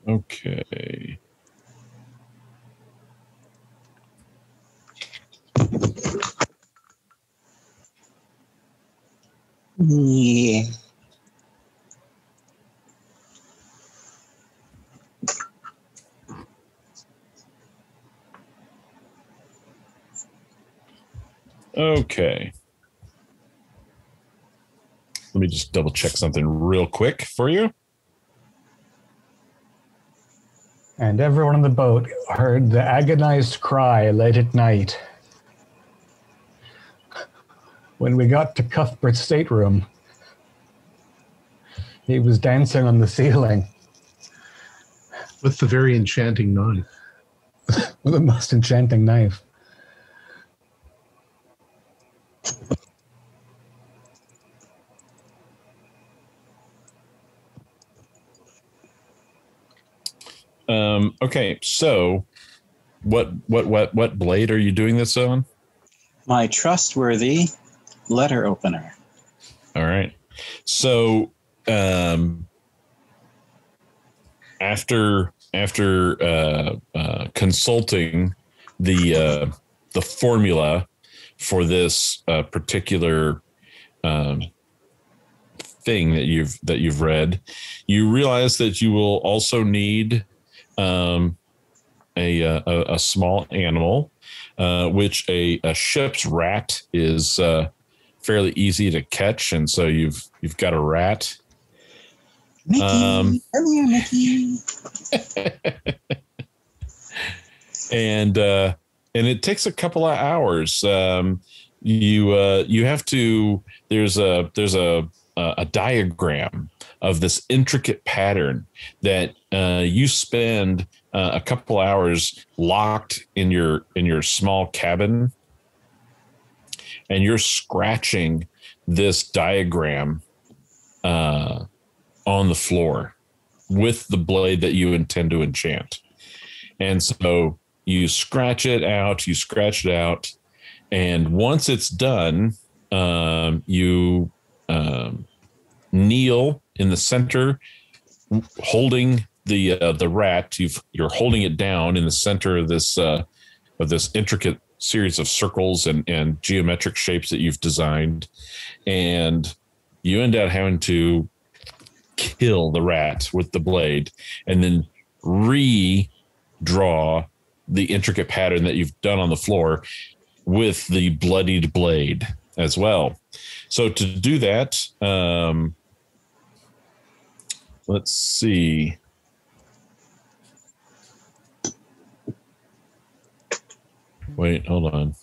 Okay. Yeah. Okay. Let me just double check something real quick for you. And everyone on the boat heard the agonized cry late at night. When we got to Cuthbert's stateroom, he was dancing on the ceiling. With the very enchanting knife. With the most enchanting knife. Okay, so what blade are you doing this on? My trustworthy letter opener. All right. So after consulting the formula for this particular thing that you've read, you realize that you will also need a small animal, which a ship's rat is fairly easy to catch, and so you've got a rat. Mickey, come here, Mickey. And it takes a couple of hours. You have to. There's a diagram of this intricate pattern that you spend a couple hours locked in your small cabin, and you're scratching this diagram on the floor with the blade that you intend to enchant. And so you scratch it out, and once it's done, you kneel in the center, holding the rat. You're holding it down in the center of this intricate series of circles and geometric shapes that you've designed, and you end up having to kill the rat with the blade, and then redraw the intricate pattern that you've done on the floor with the bloodied blade as well. So to do that, let's see. Wait, hold on.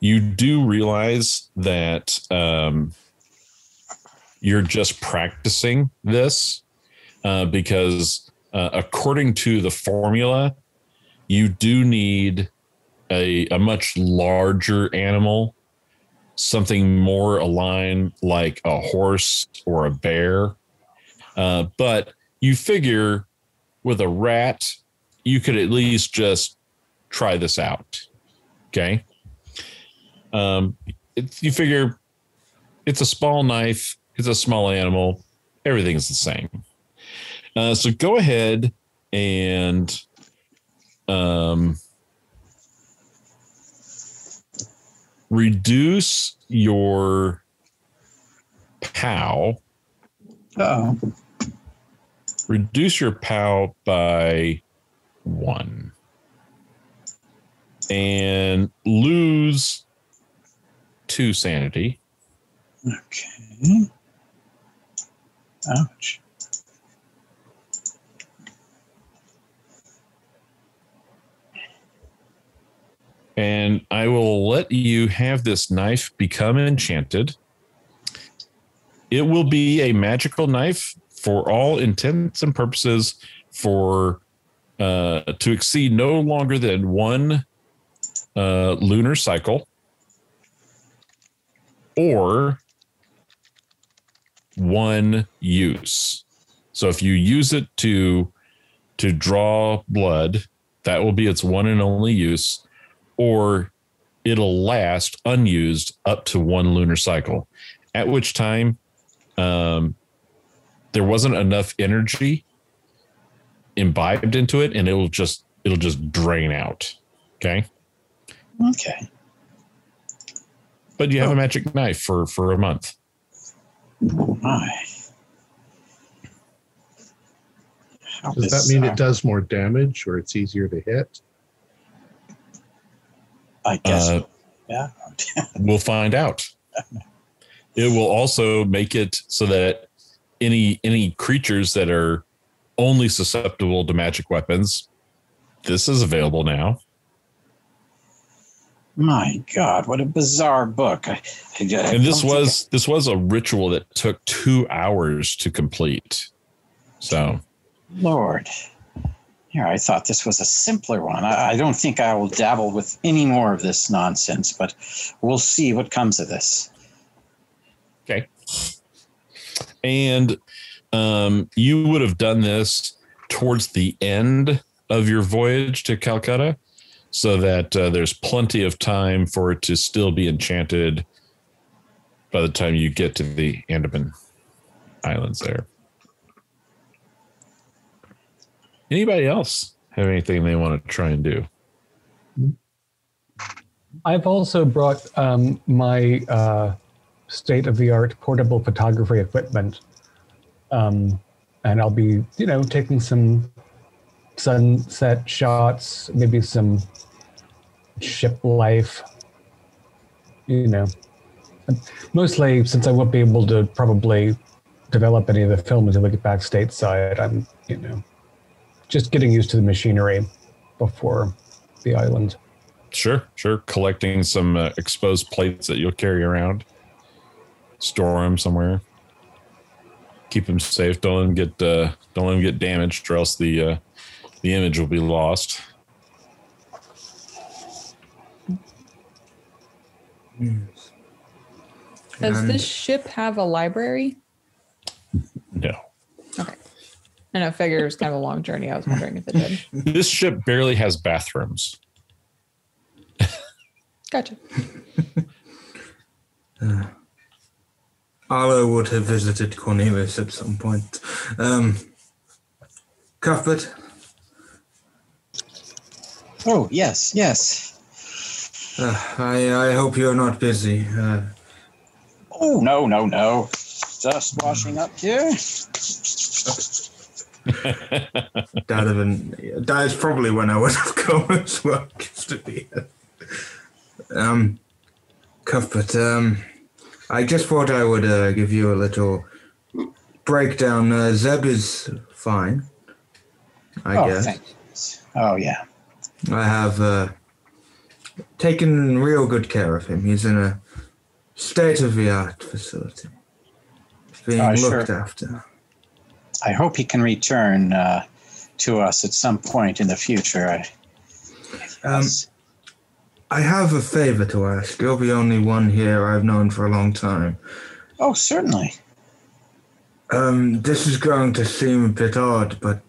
You do realize that you're just practicing this because according to the formula, you do need a much larger animal, something more aligned like a horse or a bear. But you figure with a rat, you could at least just try this out. Okay. You figure it's a small knife, it's a small animal, everything's the same. So go ahead and reduce your POW. Oh. Reduce your POW by 1 and lose 2 sanity. Okay. Ouch. And I will let you have this knife become enchanted. It will be a magical knife for all intents and purposes, for to exceed no longer than 1 lunar cycle or 1 use. So if you use it to draw blood, that will be its one and only use, or it'll last unused up to one lunar cycle, at which time there wasn't enough energy imbibed into it, and it'll just drain out. Okay. Okay. But you have a magic knife for a month. Oh my. How does that mean it does more damage or it's easier to hit? I guess. Yeah. We'll find out. It will also make it so that any creatures that are only susceptible to magic weapons, this is available now. My God, what a bizarre book. And this was a ritual that took 2 hours to complete. So Lord. Here, I thought this was a simpler one. I don't think I will dabble with any more of this nonsense, but we'll see what comes of this. Okay. And you would have done this towards the end of your voyage to Calcutta, so that there's plenty of time for it to still be enchanted by the time you get to the Andaman Islands there. Anybody else have anything they want to try and do? I've also brought my state-of-the-art portable photography equipment. And I'll be, taking some sunset shots, maybe some ship life, mostly since I won't be able to probably develop any of the film until we get back stateside. I'm just getting used to the machinery before the island. Sure. Collecting some exposed plates that you'll carry around, store them somewhere, keep them safe. Don't let them get damaged, or else the image will be lost. Does this ship have a library? No. Okay. And I figured it was kind of a long journey. I was wondering if it did. This ship barely has bathrooms. Gotcha. Arlo would have visited Cornelius at some point. Cuthbert? Oh, yes. I hope you're not busy. Oh, no. Just washing up here. That is probably when I would have gone as well, just to be here. Cuthbert, I just thought I would give you a little breakdown. Zeb is fine, I guess. Thanks. Oh, yeah. I have taken real good care of him. He's in a state-of-the-art facility, being looked after. I hope he can return to us at some point in the future. I have a favor to ask. You're the only one here I've known for a long time. Oh, certainly. This is going to seem a bit odd, but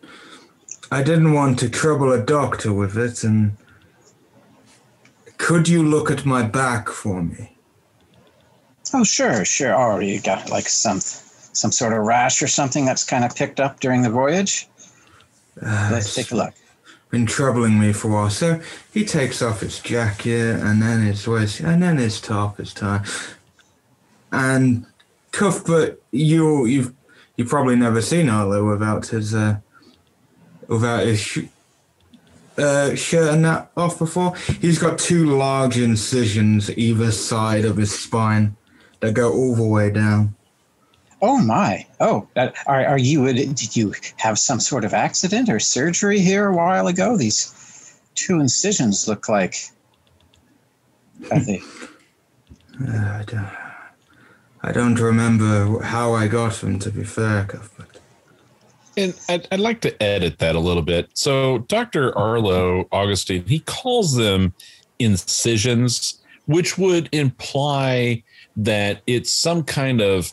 I didn't want to trouble a doctor with it, and could you look at my back for me? Oh, sure. Oh, you got like some sort of rash or something that's kind of picked up during the voyage? Let's take a look. Been troubling me for a while. So he takes off his jacket and then his waist and then his top, his tie. And Cuthbert, you've probably never seen Arlo without his shirt and that off before. He's got two large incisions either side of his spine that go all the way down. Oh my! Oh, are you? Did you have some sort of accident or surgery here a while ago? These two incisions look like. Are they? I don't remember how I got them. To be fair, Cuthbert. And I'd like to edit that a little bit. So, Dr. Arlo Augustine, he calls them incisions, which would imply that it's some kind of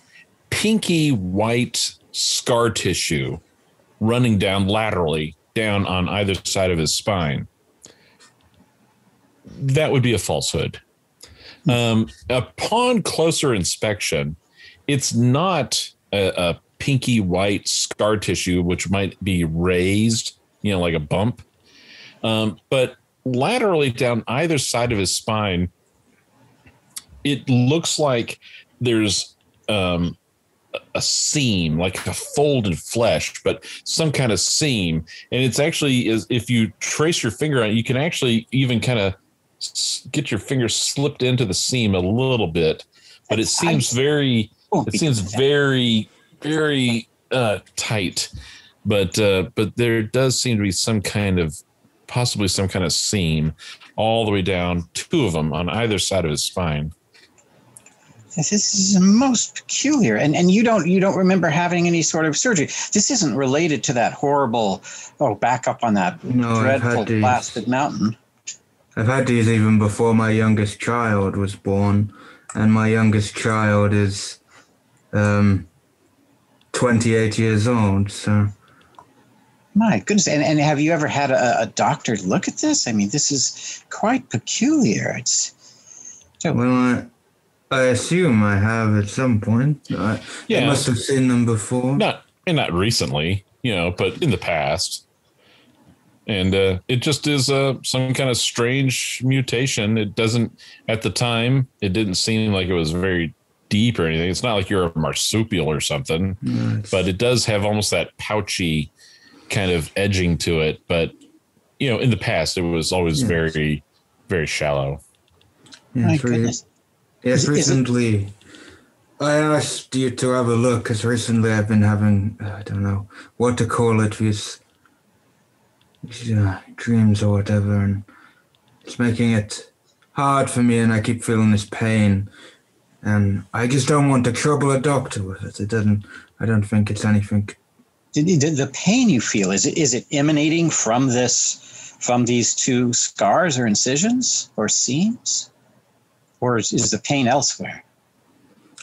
pinky white scar tissue running down laterally, down on either side of his spine. That would be a falsehood. Upon closer inspection, it's not a pinky white scar tissue, which might be raised, you know, like a bump. But laterally down either side of his spine, it looks like there's a seam, like a folded flesh, but some kind of seam. And it's actually, is if you trace your finger on it, you can actually even kind of get your finger slipped into the seam a little bit, but it seems very, very tight. But there does seem to be some kind of, possibly some kind of seam all the way down, two of them on either side of his spine. This is most peculiar, and you don't remember having any sort of surgery. This isn't related to that horrible back up on that dreadful blasted mountain. I've had these even before my youngest child was born, and my youngest child is 28 years old. So, my goodness! And have you ever had a doctor look at this? I mean, this is quite peculiar. I assume I have at some point. I must have seen them before. Not recently, but in the past. And it just is some kind of strange mutation. It doesn't, at the time, it didn't seem like it was very deep or anything. It's not like you're a marsupial or something, but it does have almost that pouchy kind of edging to it. But, in the past, it was always very, very shallow. Yeah, my goodness. Yes, recently, I asked you to have a look, because recently I've been having, I don't know what to call it, these dreams or whatever, and it's making it hard for me, and I keep feeling this pain, and I just don't want to trouble a doctor with it. I don't think it's anything. The pain you feel, is it emanating from these two scars or incisions or seams? Or is the pain elsewhere?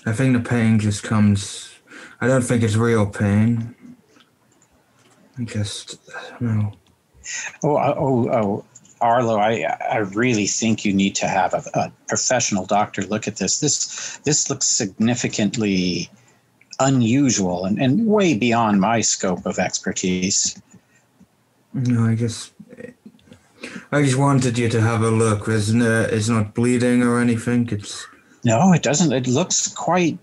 I think the pain just comes. I don't think it's real pain. I don't know. Arlo, I really think you need to have a professional doctor look at this. This looks significantly unusual and way beyond my scope of expertise. No, I just wanted you to have a look. It's not bleeding or anything. No, it doesn't. It looks quite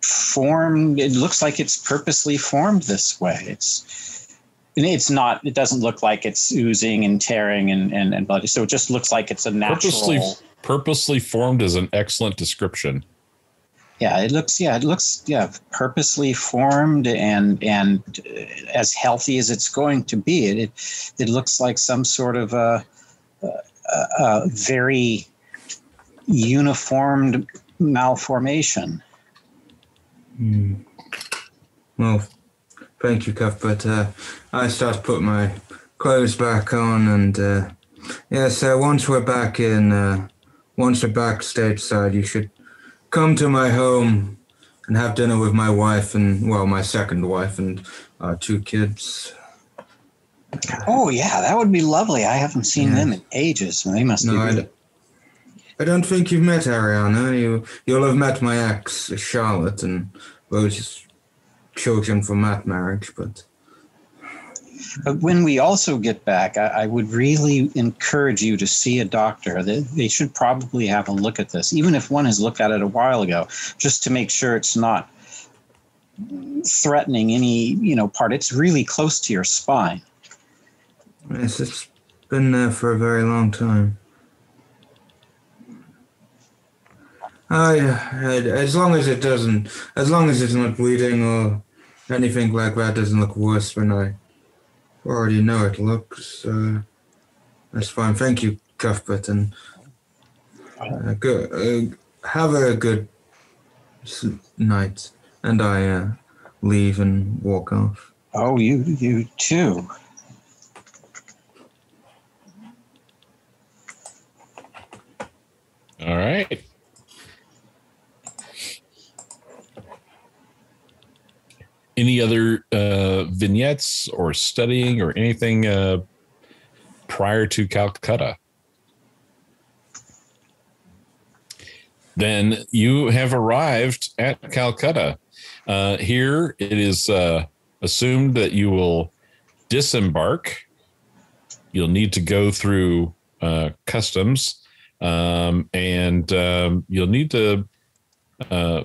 formed. It looks like it's purposely formed this way. It's not. It doesn't look like it's oozing and tearing and bloody. So it just looks like it's a natural. Purposely formed is an excellent description. Yeah, it looks purposely formed and as healthy as it's going to be. It looks like some sort of a very uniformed malformation. Mm. Well, thank you, Cuthbert. I start to put my clothes back on, and so once we're back stateside, you should come to my home and have dinner with my wife and, my second wife and our two kids. Oh, yeah, that would be lovely. I haven't seen them in ages. They must be good. I don't think you've met Ariana. You'll have met my ex, Charlotte, and Rose's children from that marriage. But when we also get back, I would really encourage you to see a doctor. They should probably have a look at this, even if one has looked at it a while ago, just to make sure it's not threatening any, part. It's really close to your spine. Yes, it's been there for a very long time. As long as it's not bleeding or anything like that, doesn't look worse when I already know it looks. That's fine. Thank you, Cuthbert, and have a good night. And I leave and walk off. Oh, you too. All right. any other vignettes or studying or anything prior to Calcutta? Then you have arrived at Calcutta. Here it is assumed that you will disembark. You'll need to go through customs, and you'll need to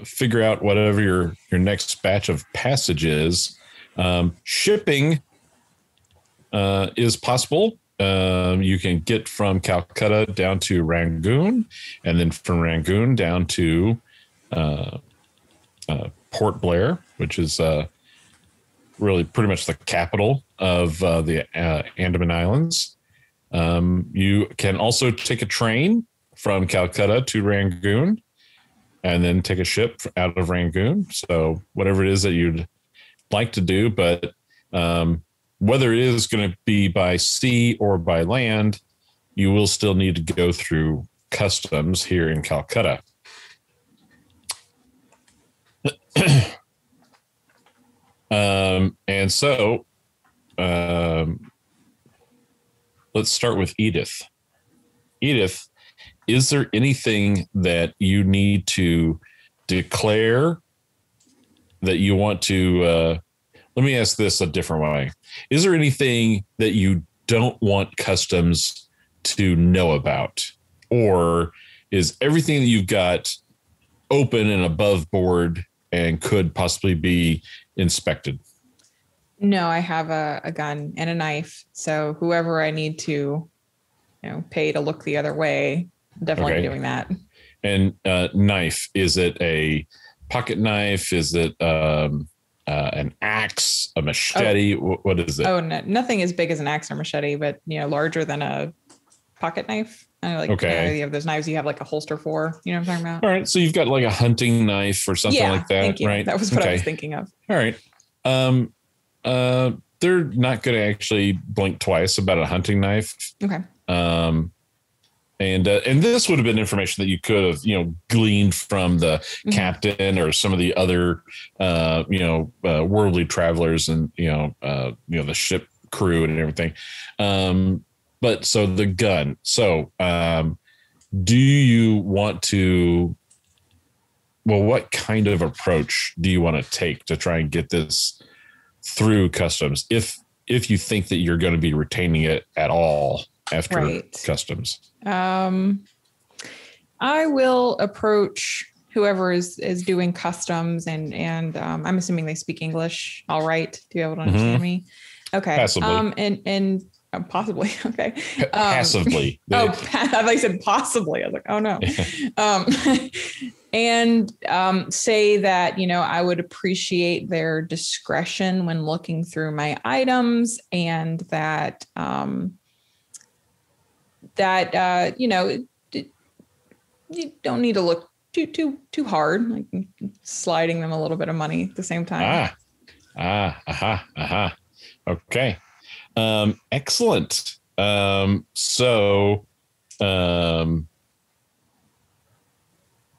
figure out whatever your next batch of passage is. Shipping is possible. You can get from Calcutta down to Rangoon, and then from Rangoon down to Port Blair, which is really pretty much the capital of the Andaman Islands. You can also take a train from Calcutta to Rangoon, and then take a ship out of Rangoon. So whatever it is that you'd like to do, but whether it is going to be by sea or by land, you will still need to go through customs here in Calcutta. And so let's start with Edith. Edith, is there anything that you need to declare that you want to, let me ask this a different way. Is there anything that you don't want customs to know about? Or is everything that you've got open and above board and could possibly be inspected? No, I have a gun and a knife. So whoever I need to, you know, pay to look the other way, definitely okay. Doing that. And knife, is it a pocket knife? Is it an axe, a machete? Oh. What is it? Oh, no, nothing as big as an axe or machete, but you know, larger than a pocket knife. I like, okay. You know, you have those knives you have like a holster for, you know what I'm talking about? All right. So you've got like a hunting knife or something like that, thank you. Right? That was what I was thinking of. All right. They're not going to actually blink twice about a hunting knife. Okay. And this would have been information that you could have, you know, gleaned from the captain or some of the other, worldly travelers and, the ship crew and everything. But so the gun. So do you want to, what kind of approach do you want to take to try and get this through customs? If you think that you're going to be retaining it at all after customs. I will approach whoever is doing customs and I'm assuming they speak English. All right. To be able to understand me. Okay. Passively. Possibly. Okay. Passively. I said possibly. I was like, oh no. Say that, you know, I would appreciate their discretion when looking through my items and that, you don't need to look too hard, like sliding them a little bit of money at the same time. Okay. Excellent. So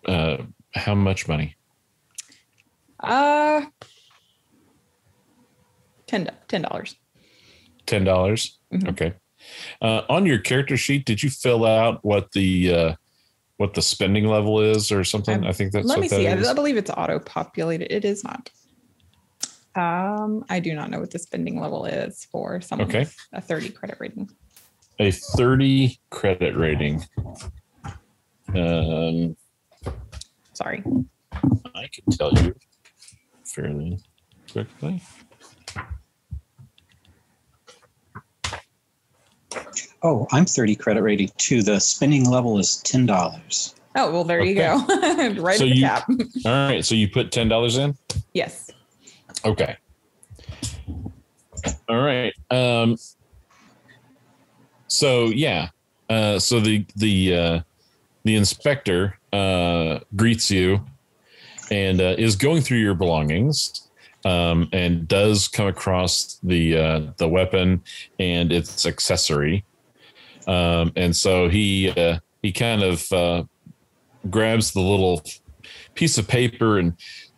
how much money? $10. $10. Mm-hmm. Okay. On your character sheet, did you fill out what the spending level is or something? I think that's. Let me see. I believe it's auto-populated. It is not. I do not know what the spending level is for someone with a 30 credit rating. A 30 credit rating. Sorry. I can tell you fairly quickly. Oh, I'm 30 credit rating too. The spending level is $10. Oh, well, there you go. Right at the cap. All right. So you put $10 in? Yes. Okay. All right. So the inspector greets you and is going through your belongings. And does come across the weapon and its accessory, and so he kind of grabs the little piece of paper and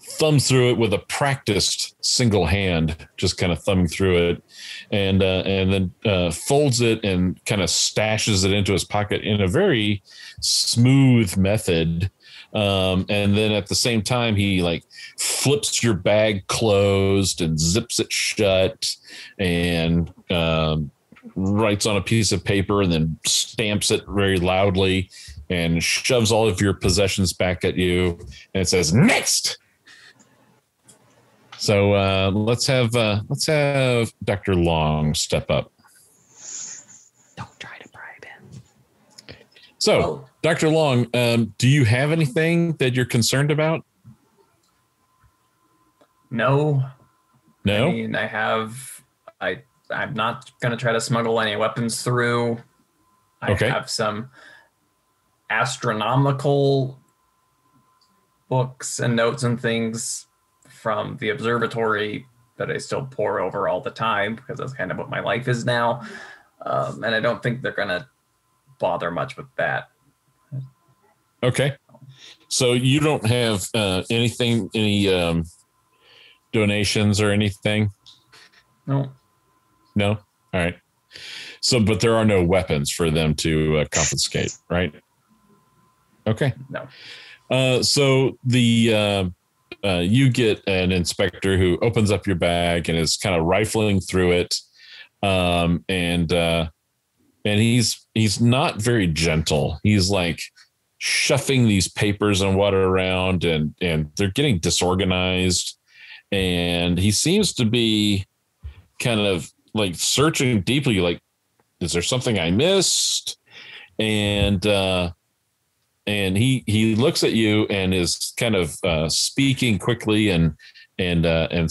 thumbs through it with a practiced single hand, just kind of thumbing through it, and then folds it and kind of stashes it into his pocket in a very smooth method. And then at the same time, he like flips your bag closed and zips it shut, and writes on a piece of paper and then stamps it very loudly and shoves all of your possessions back at you. And it says, next. So let's have Dr. Long step up. Don't try to bribe him. So, Dr. Long, do you have anything that you're concerned about? No. I mean, I'm not going to try to smuggle any weapons through. I have some astronomical books and notes and things from the observatory that I still pore over all the time because that's kind of what my life is now. And I don't think they're going to bother much with that. Okay. So you don't have anything, any donations or anything? No. No? All right. So, but there are no weapons for them to confiscate, right? Okay. No. So you get an inspector who opens up your bag and is kind of rifling through it. And he's not very gentle. He's like shuffling these papers and water around, and they're getting disorganized. And he seems to be kind of like searching deeply, like, is there something I missed? And he looks at you and is kind of speaking quickly and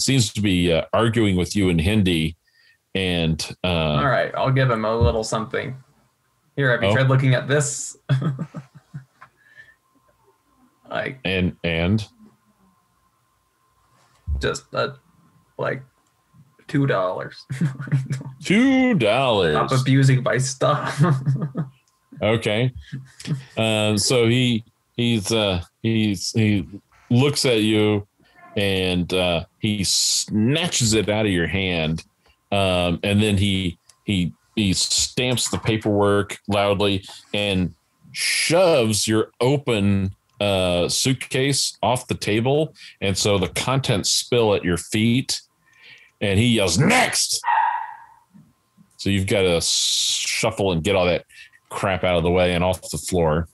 seems to be arguing with you in Hindi. And all right, I'll give him a little something. Here, have you tried looking at this? Just $2. $2. Stop abusing my stuff. Okay. So he looks at you and he snatches it out of your hand, and then he stamps the paperwork loudly and shoves your open suitcase off the table, and so the contents spill at your feet. And he yells, next! So you've got to shuffle and get all that crap out of the way and off the floor.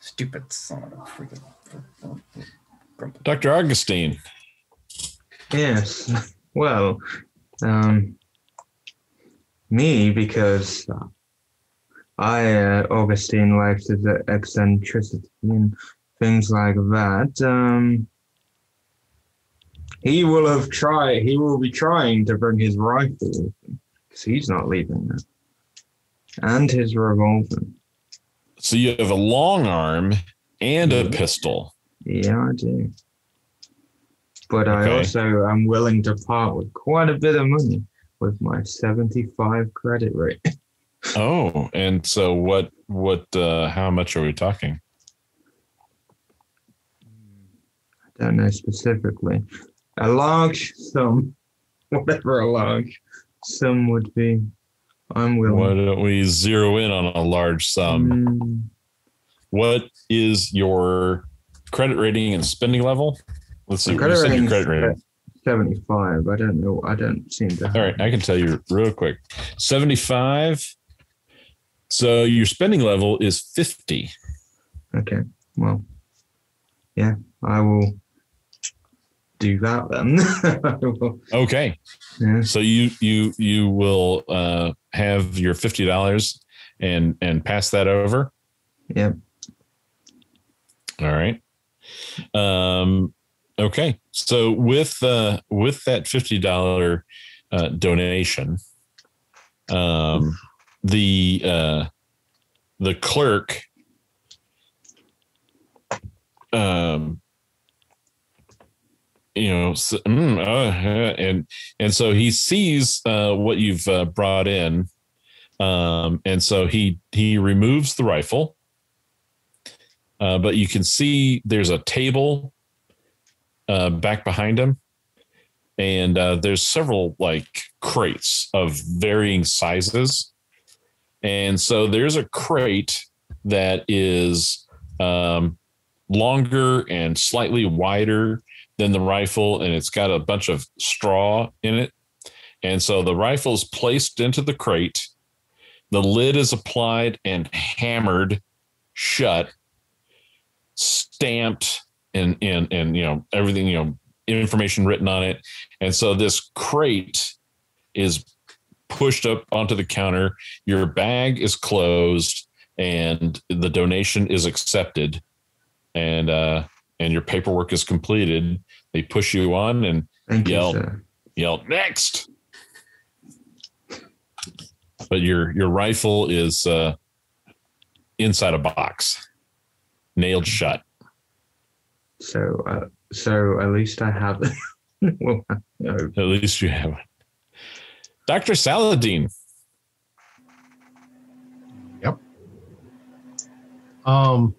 Stupid son of a freaking... Dr. Augustine. Yes. Well, me, because Augustine likes his eccentricity and things like that. He will be trying to bring his rifle with him because he's not leaving now. And his revolver. So you have a long arm and a pistol. Yeah, I do. But I also am willing to part with quite a bit of money with my 75 credit rate. Oh, and so what how much are we talking? I don't know specifically. A large sum, whatever a large sum would be, I'm willing. Why don't we zero in on a large sum? What is your credit rating and spending level? Let's see. Credit rating, your credit rating. 75. I don't know. I don't seem to. All right, I can tell you real quick. 75. So your spending level is 50. Okay. Well, yeah, I will do that then. Okay. Yeah. So you will have your $50 and pass that over. Yep. All right. Okay. So with that $50 donation, the clerk and so he sees what you've brought in, and so he removes the rifle, but you can see there's a table back behind him. And there's several like crates of varying sizes. And so there's a crate that is longer and slightly wider than the rifle. And it's got a bunch of straw in it. And so the rifle is placed into the crate. The lid is applied and hammered shut, stamped, and you know, everything, you know, information written on it. And so this crate is pushed up onto the counter. Your bag is closed and the donation is accepted. And your paperwork is completed. They push you on and yell next. But your rifle is inside a box, nailed shut. So at least I have it. Well, no. At least you have it. Dr. Saladin. Yep. I'm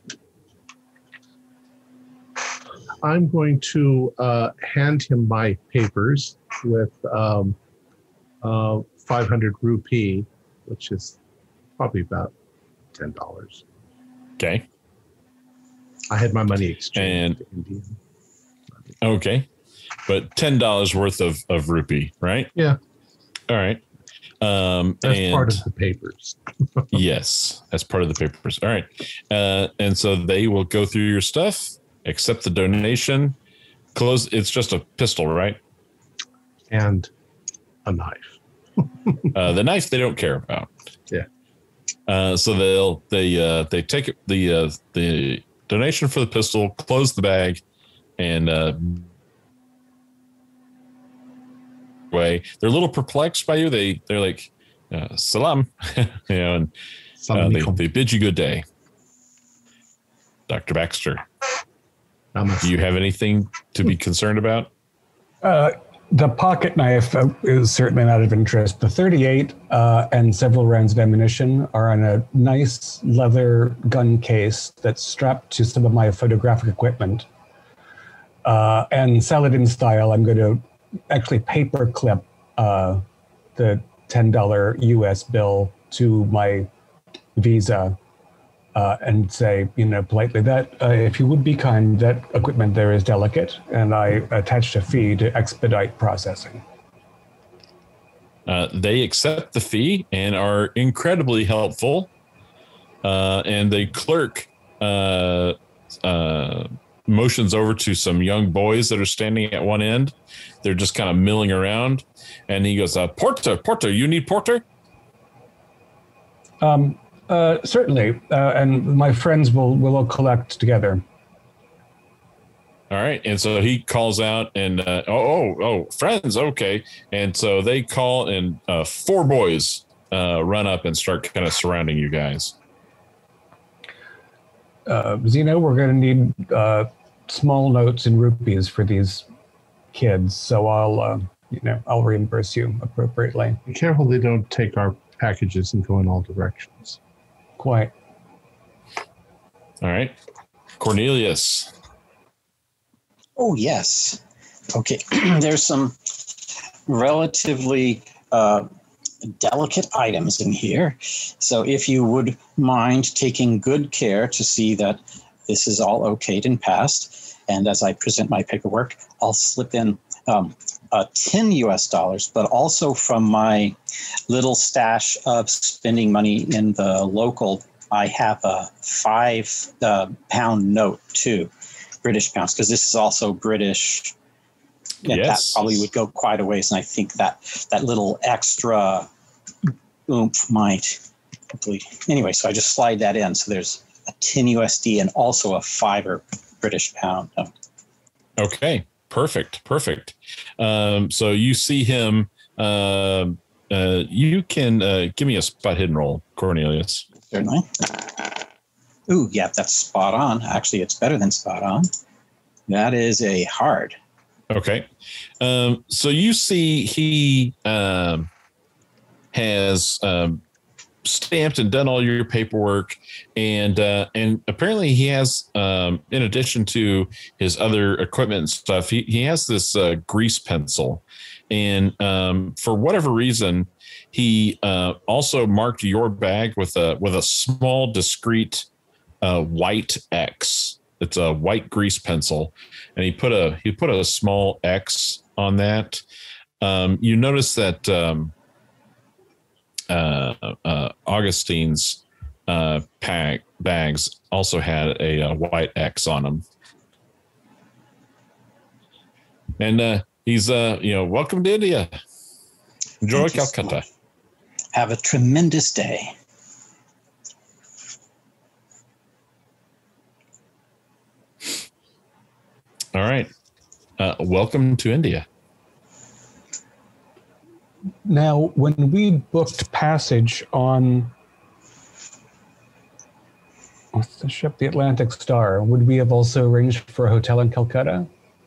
going to hand him my papers with 500 rupee, which is probably about $10. Okay. I had my money exchanged to India. Okay. But $10 worth of rupee, right? Yeah. All right. That's part of the papers. Yes, that's part of the papers. All right. And so they will go through your stuff, accept the donation, close. It's just a pistol, right? And a knife. The knife they don't care about. Yeah. So they take the donation for the pistol, close the bag, and way they're a little perplexed by you. They're like, salam, you know, and they bid you good day. Dr. Baxter, do you have anything to be concerned about? The pocket knife is certainly not of interest. The 38 and several rounds of ammunition are on a nice leather gun case that's strapped to some of my photographic equipment. And Saladin style, I'm going to actually paper clip the $10 US bill to my Visa and say, you know, politely that if you would be kind, that equipment there is delicate, and I attached a fee to expedite processing. They accept the fee and are incredibly helpful. And the clerk motions over to some young boys that are standing at one end. They're just kind of milling around, and he goes, "Porter, you need porter?" Certainly, and my friends will all collect together. All right, and so he calls out, and friends, okay. And so they call, and four boys run up and start kind of surrounding you guys. Zeno, we're going to need small notes in rupees for these kids, so I'll reimburse you appropriately. Be careful they don't take our packages and go in all directions. Quiet. All right. Cornelius. Oh, yes. Okay. There's some relatively delicate items in here. So if you would mind taking good care to see that this is all okayed and passed. And as I present my paperwork, I'll slip in 10 US dollars, but also from my little stash of spending money in the local, I have a 5 pound note too, British pounds, because this is also British. And yes, that probably would go quite a ways. And I think that little extra oomph might. Anyway, so I just slide that in. So there's a 10 USD and also a 5 British pound note. Okay. Perfect. So you see him. You can give me a spot hidden roll, Cornelius. Certainly. Ooh, yeah, that's spot on. Actually, it's better than spot on. That is a hard. Okay. So you see he has stamped and done all your paperwork, and apparently he has, in addition to his other equipment and stuff, he has this grease pencil, and for whatever reason, he also marked your bag with a small, discreet white X. It's a white grease pencil, and he put a small X on that. You notice that. Augustine's bags also had a white X on them, and he's welcome to India. Enjoy Calcutta. Have a tremendous day. All right, welcome to India. Now, when we booked passage on what's the ship, the Atlantic Star, would we have also arranged for a hotel in Calcutta?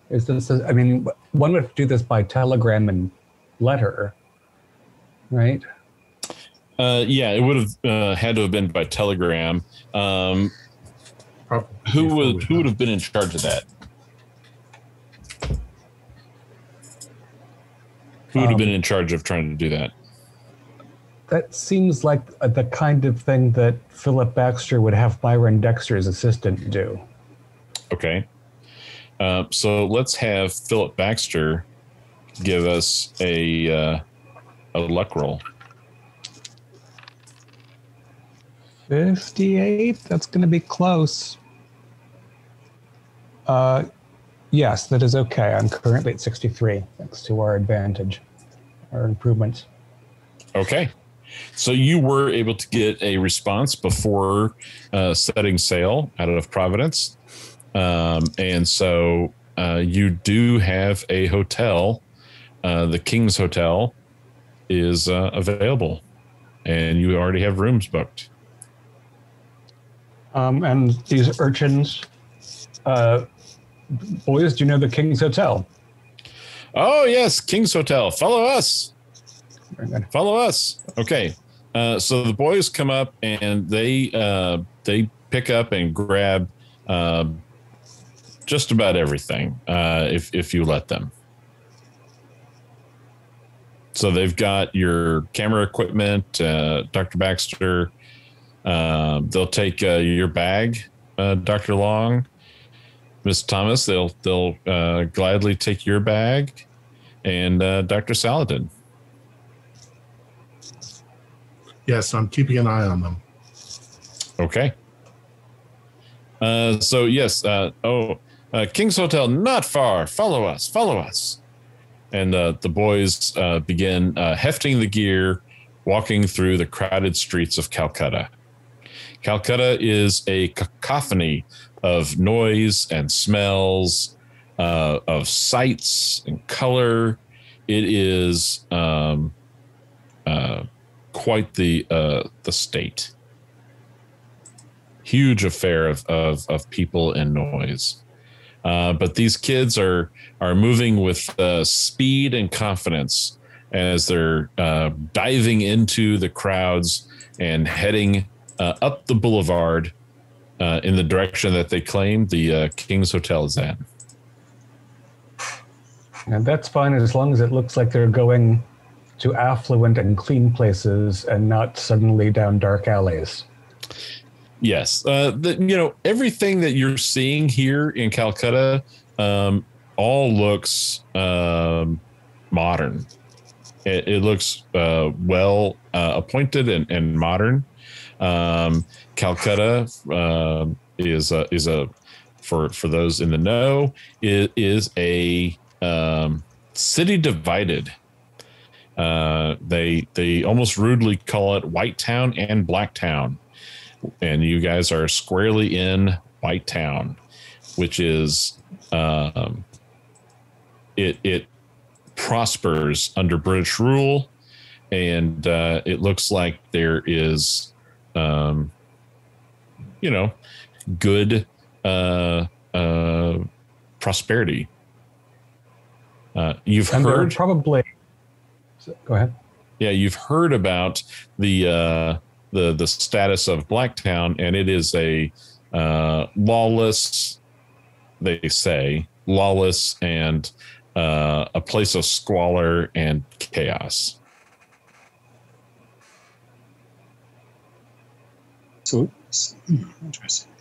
Is this? I mean, one would have to do this by telegram and letter, right? Yeah, it would have had to have been by telegram. Who would have been in charge of that? Who would have been in charge of trying to do that? That seems like the kind of thing that Philip Baxter would have Byron Dexter's assistant do. Okay. So let's have Philip Baxter give us a luck roll. 58? That's going to be close. Yes, that is okay. I'm currently at 63, thanks to our advantage, our improvements. Okay. So you were able to get a response before setting sail out of Providence. And so you do have a hotel. The King's Hotel is available, and you already have rooms booked. And these urchins... boys, do you know the King's Hotel? Oh, yes, King's Hotel. Follow us. Follow us. Okay. So the boys come up and they pick up and grab just about everything if you let them. So they've got your camera equipment, Dr. Baxter. They'll take your bag, Dr. Long. Miss Thomas, they'll gladly take your bag, and Dr. Saladin. Yes, I'm keeping an eye on them. Okay. So yes, King's Hotel, not far. Follow us, and the boys begin hefting the gear, walking through the crowded streets of Calcutta. Calcutta is a cacophony of noise and smells, of sights and color. It is quite the state. Huge affair of people and noise. But these kids are moving with speed and confidence as they're diving into the crowds and heading up the boulevard in the direction that they claim the King's Hotel is at. And that's fine as long as it looks like they're going to affluent and clean places and not suddenly down dark alleys. Yes. Everything that you're seeing here in Calcutta all looks modern. It looks well appointed and modern. Calcutta is a for those in the know, it is a city divided. They almost rudely call it White Town and Black Town, and you guys are squarely in White Town, which is it prospers under British rule, and it looks like there is. Good prosperity. You've and heard probably. Go ahead. Yeah, you've heard about the the status of Blacktown, and it is a lawless, they say, lawless and a place of squalor and chaos. So interesting.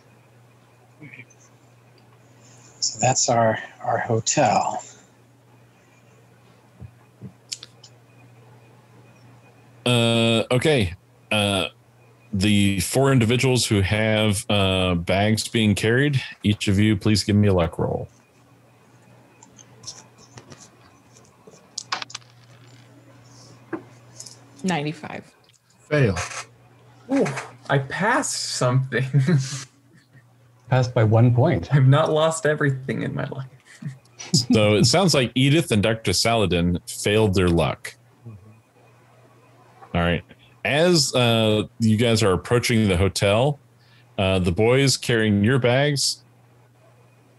So that's our hotel. Okay. The four individuals who have bags being carried, each of you, please give me a luck roll. $95. Fail. Ooh, I passed something. Passed by 1 point. I've not lost everything in my life. So it sounds like Edith and Dr. Saladin failed their luck. All right. As you guys are approaching the hotel, the boys carrying your bags,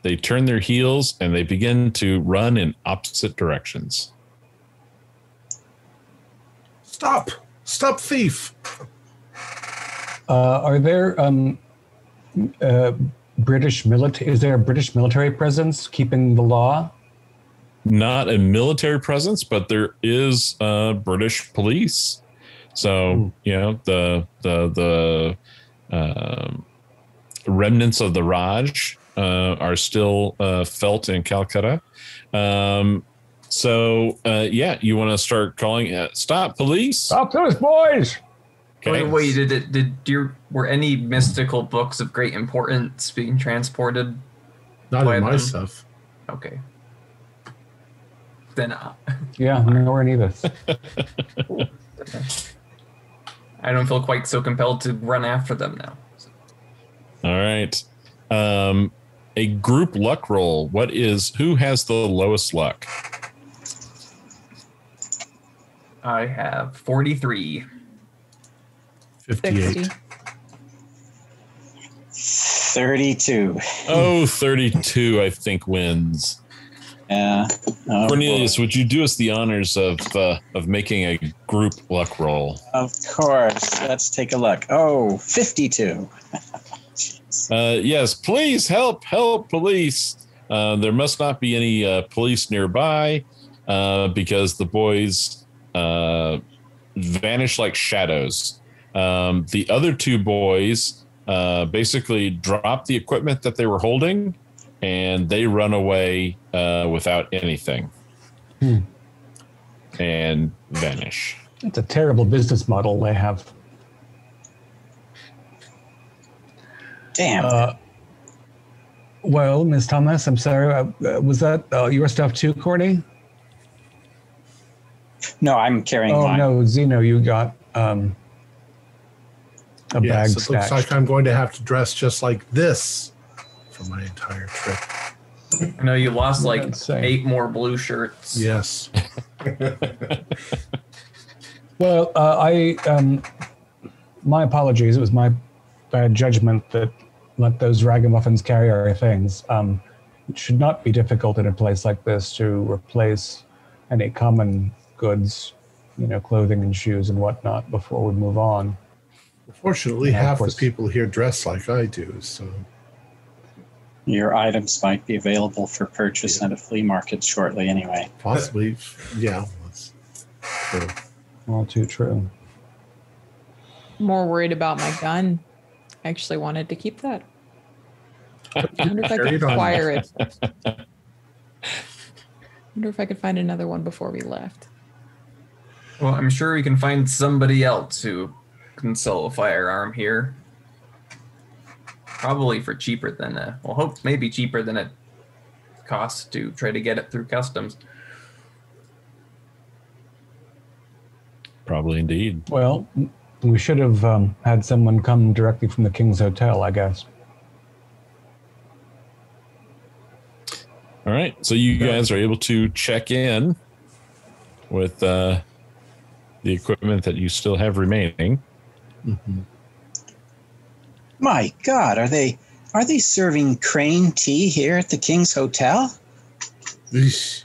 they turn their heels and they begin to run in opposite directions. Stop! Stop, thief! Are there British military? Is there a British military presence keeping the law? Not a military presence, but there is British police. So, you know, the remnants of the Raj are still felt in Calcutta. So, you want to start calling, stop police. Stop those boys. Okay. Wait, were any mystical books of great importance being transported? Not in my stuff. Okay. Then. Yeah, nowhere neither. I don't feel quite so compelled to run after them now. So. All right. A group luck roll. Who has the lowest luck? I have 43. 58. 60. 32. Oh, 32, I think, wins. Yeah. Cornelius, would you do us the honors of making a group luck roll? Of course. Let's take a look. Oh, 52. Yes, please help police. There must not be any police nearby because the boys vanish like shadows. The other two boys basically drop the equipment that they were holding and they run away without anything and vanish. It's a terrible business model they have. Damn. Well, Ms. Thomas, I'm sorry. Was that your stuff too, Cordy? No, I'm carrying mine. Oh, no, Zeno, you got a bag stacked. Yes, it looks like I'm going to have to dress just like this for my entire trip. I know you lost like 8 more blue shirts. Yes. Well, my apologies. It was my bad judgment that let those ragamuffins carry our things. It should not be difficult in a place like this to replace any common goods, you know, clothing and shoes and whatnot before we move on. Fortunately, half the people here dress like I do, so... Your items might be available for purchase at a flea market shortly anyway. Possibly, yeah. That's true. All too true. More worried about my gun. I actually wanted to keep that. I wonder if I could acquire it. I wonder if I could find another one before we left. Well, I'm sure we can find somebody else who can sell a firearm here. Probably for cheaper than maybe cheaper than it costs to try to get it through customs. Probably indeed. Well, we should have had someone come directly from the King's Hotel, I guess. All right, so you guys are able to check in with the equipment that you still have remaining. Mm-hmm. My God, are they serving crane tea here at the King's Hotel? Eesh.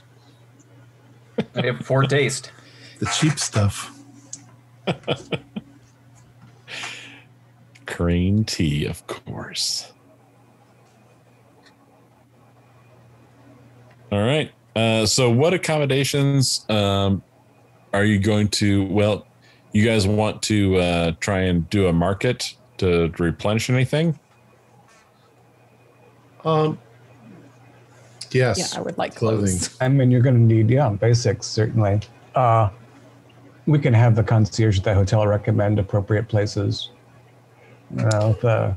I have poor taste. The cheap stuff. Green tea, of course. All right. So what accommodations are you going to... Well, you guys want to try and do a market to replenish anything? Yes. Yeah, I would like clothes. I mean, you're going to need, yeah, basics, certainly. We can have the concierge at the hotel recommend appropriate places. You know, the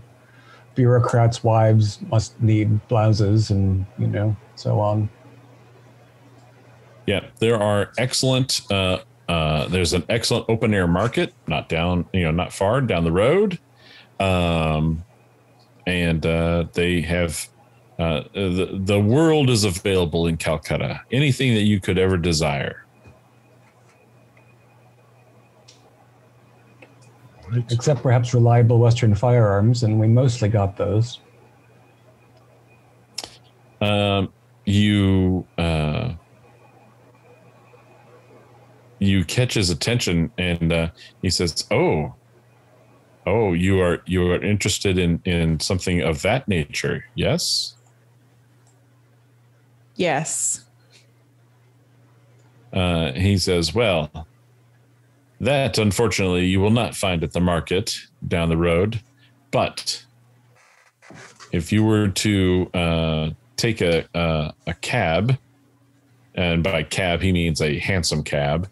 bureaucrats' wives must need blouses and, you know, so on. Yeah, there are excellent, there's an excellent open air market, not down, you know, not far down the road. And they have, the world is available in Calcutta. Anything that you could ever desire. Except perhaps reliable Western firearms, and we mostly got those. You catch his attention, and he says, "Oh, you are interested in something of that nature? Yes." Yes. He says, "Well, that, unfortunately, you will not find at the market down the road. But if you were to take a cab," and by cab, he means a handsome cab.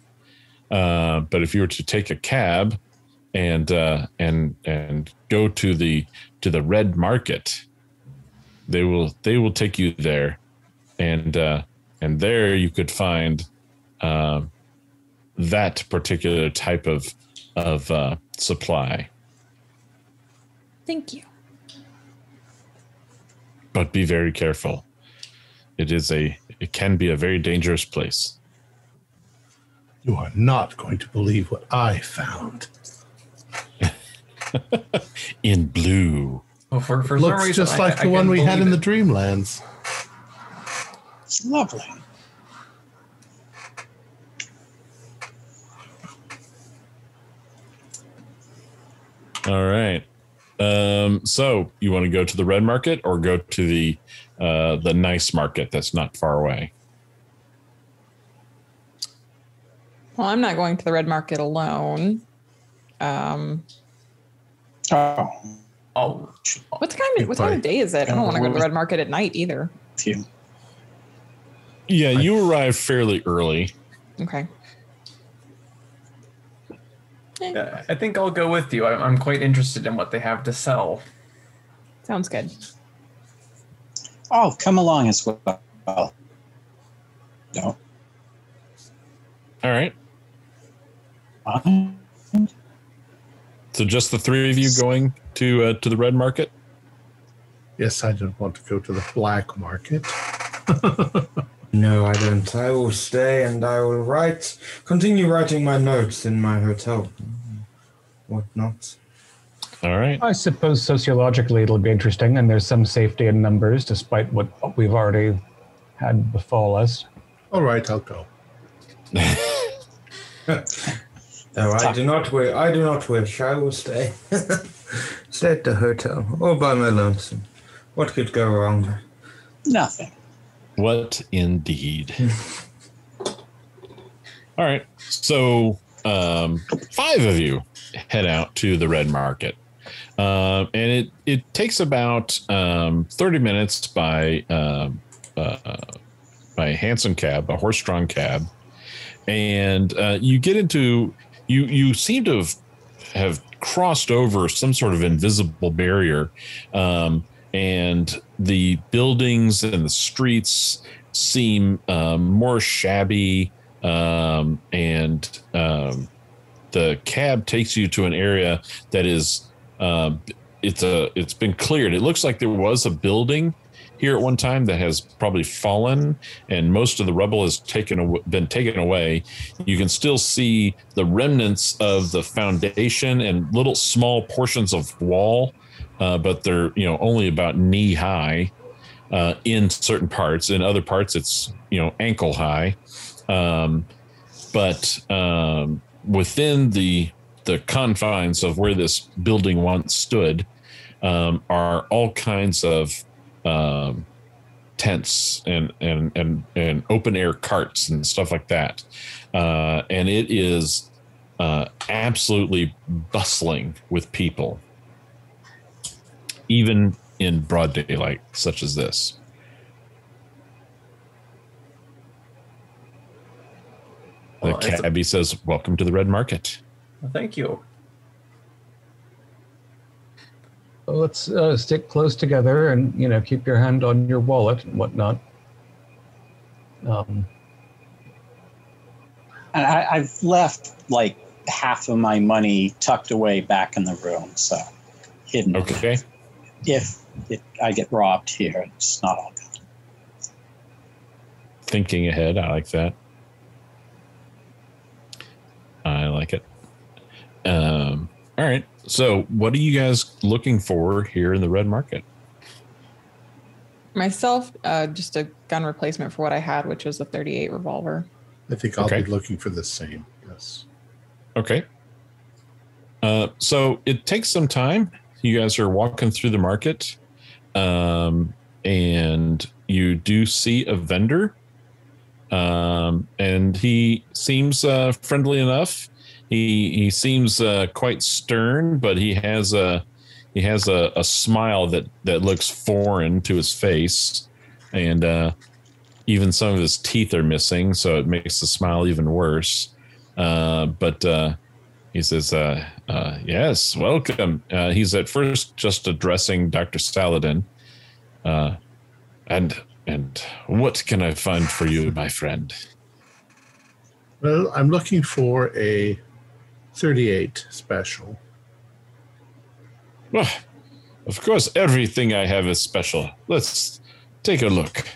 But if you were to take a cab and go to the red market, they will take you there, and there you could find that particular type of supply. Thank you. But be very careful. It can be a very dangerous place. You are not going to believe what I found. In blue. Well, for looks some reason, just like the one we had in the Dreamlands. It's lovely. All right. So you want to go to the red market or go to the nice market that's not far away? Well, I'm not going to the red market alone. Oh. What time of day is it? I don't want to go to the red market at night either. Yeah, you arrive fairly early. Okay. I think I'll go with you. I'm quite interested in what they have to sell. Sounds good. I'll come along as well. No. All right. So just the three of you going to the red market? Yes, I don't want to go to the black market. No, I don't. I will stay and I will continue writing my notes in my hotel. Whatnot. All right. I suppose sociologically it'll be interesting, and there's some safety in numbers despite what we've already had befall us. All right, I'll go. No, I do not wish. I will stay. Stay at the hotel, all by my lonesome. What could go wrong? Nothing. What indeed. All right. So 5 of you head out to the red market. And it takes about 30 minutes by a hansom cab, a horse-drawn cab. And you get into, you seem to have crossed over some sort of invisible barrier, and the buildings and the streets seem more shabby, and the cab takes you to an area that is it's been cleared. It looks like there was a building here at one time that has probably fallen, and most of the rubble has been taken away. You can still see the remnants of the foundation and little small portions of wall, but they're only about knee high in certain parts. In other parts, it's ankle high. But within the the confines of where this building once stood are all kinds of tents and open air carts and stuff like that. And it is absolutely bustling with people, even in broad daylight such as this. The cabbie says, "Welcome to the Red Market." Thank you. Well, let's stick close together, and you know, keep your hand on your wallet and whatnot. And I've left like half of my money tucked away back in the room, so hidden. Okay. If I get robbed here, it's not all good. Thinking ahead, I like that. I like it. All right. So what are you guys looking for here in the Red Market? Myself, just a gun replacement for what I had, which was a 38 revolver. I think I'll be looking for the same. Yes. Okay. So it takes some time. You guys are walking through the market, and you do see a vendor. And he seems friendly enough. He seems quite stern, but he has a smile that looks foreign to his face, and even some of his teeth are missing, so it makes the smile even worse. But he says, "Yes, welcome." He's at first just addressing Dr. Saladin, And what can I find for you, my friend? Well, I'm looking for a 38 special. Well, of course, everything I have is special. Let's take a look.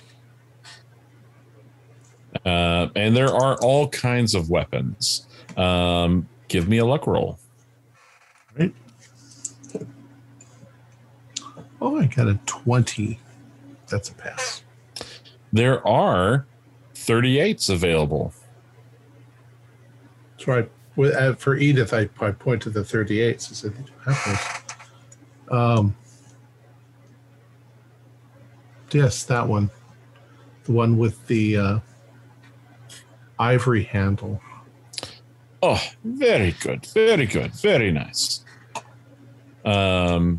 And there are all kinds of weapons. Give me a luck roll. Right. Oh, I got a 20. That's a pass. There are 38s available. So for Edith, I point to the 38s. I said, "They don't have those." Yes, that one. The one with the ivory handle. Oh, very good. Very good. Very nice. I'll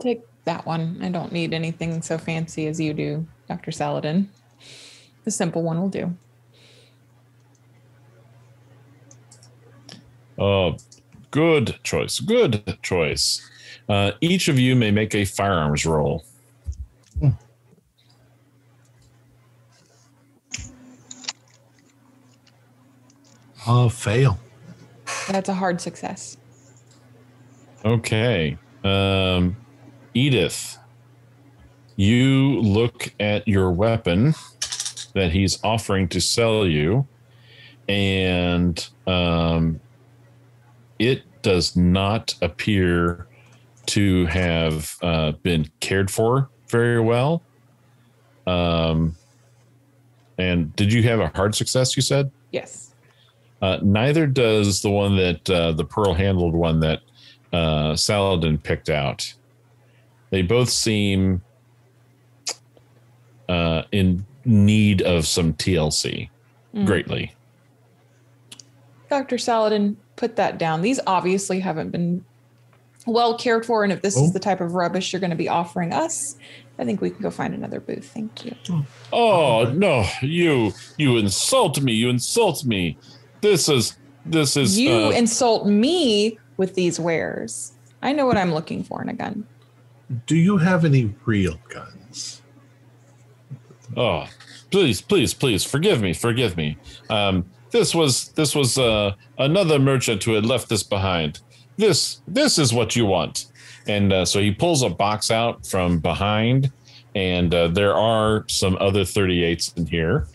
take that one. I don't need anything so fancy as you do, Dr. Saladin. The simple one will do. Oh, good choice. Good choice. Each of you may make a firearms roll. Oh, fail. That's a hard success. Okay. Edith, you look at your weapon that he's offering to sell you, and it does not appear to have been cared for very well. And did you have a hard success, you said? Yes. Neither does the one that the pearl-handled one that Saladin picked out. They both seem in need of some TLC greatly. Dr. Saladin, put that down. These obviously haven't been well cared for. And if this is the type of rubbish you're going to be offering us, I think we can go find another booth. Thank you. Oh, no, you insult me. You insult me. This is. You insult me with these wares. I know what I'm looking for in a gun. Do you have any real guns? Oh, please, forgive me. This was another merchant who had left this behind. This is what you want. And so he pulls a box out from behind, and there are some other 38s in here.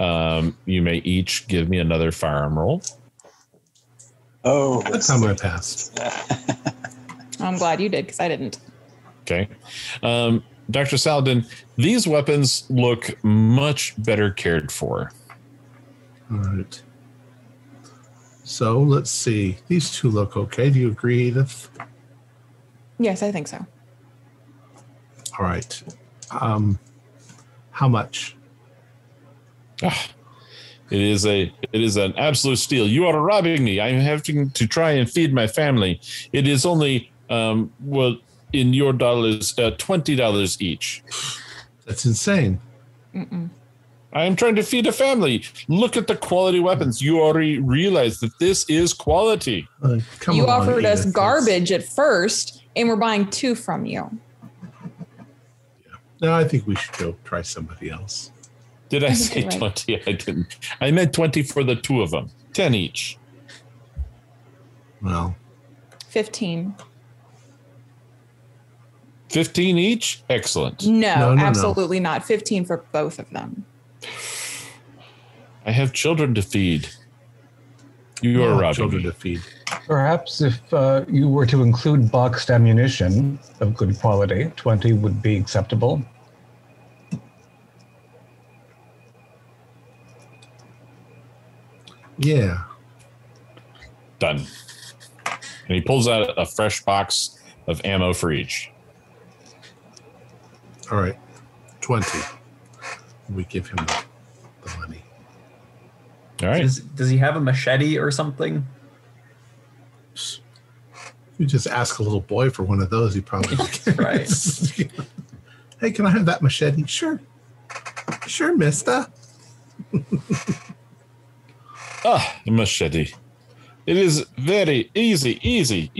You may each give me another firearm roll. Oh, that's how I passed. I'm glad you did, because I didn't. Okay. Dr. Saladin, these weapons look much better cared for. All right. So let's see. These two look okay. Do you agree, Edith? Yes, I think so. All right. How much? It is an absolute steal. You are robbing me. I'm having to try and feed my family. It is only in your dollars, $20 each. That's insane. Mm-mm. I am trying to feed a family. Look at the quality weapons. You already realize that this is quality. You offered us garbage at first, and we're buying two from you. Yeah. No, I think we should go try somebody else. Did I say 20? I didn't. I meant 20 for the two of them. 10 each. Well. 15. 15 each? Excellent. No, absolutely not. 15 for both of them. I have children to feed. You are robbing children to feed. Perhaps if you were to include boxed ammunition of good quality, 20 would be acceptable. Yeah. Done. And he pulls out a fresh box of ammo for each. All right. 20. We give him the money. All right. Does he have a machete or something? You just ask a little boy for one of those. He probably right. Hey, can I have that machete? Sure. Sure, mister. Ah, the machete. It is very easy.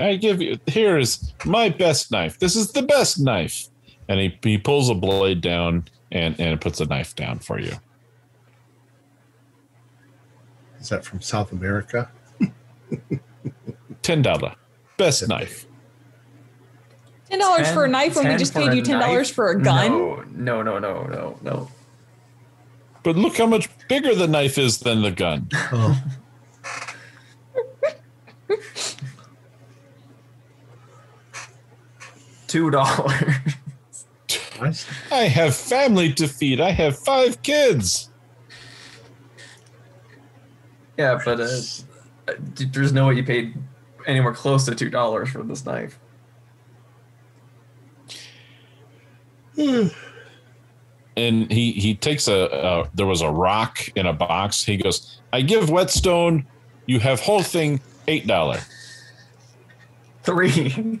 I give you, here is my best knife. This is the best knife. And he pulls a blade down and puts a knife down for you. Is that from South America? $10. Best knife. $10 for a knife when we just paid you $10 for a gun? No. But look how much bigger the knife is than the gun. Oh. $2. I have family to feed. I have 5 kids. Yeah, but there's no way you paid anywhere close to $2 for this knife. And he takes there was a rock in a box. He goes, I give Whetstone, you have whole thing, $8. 3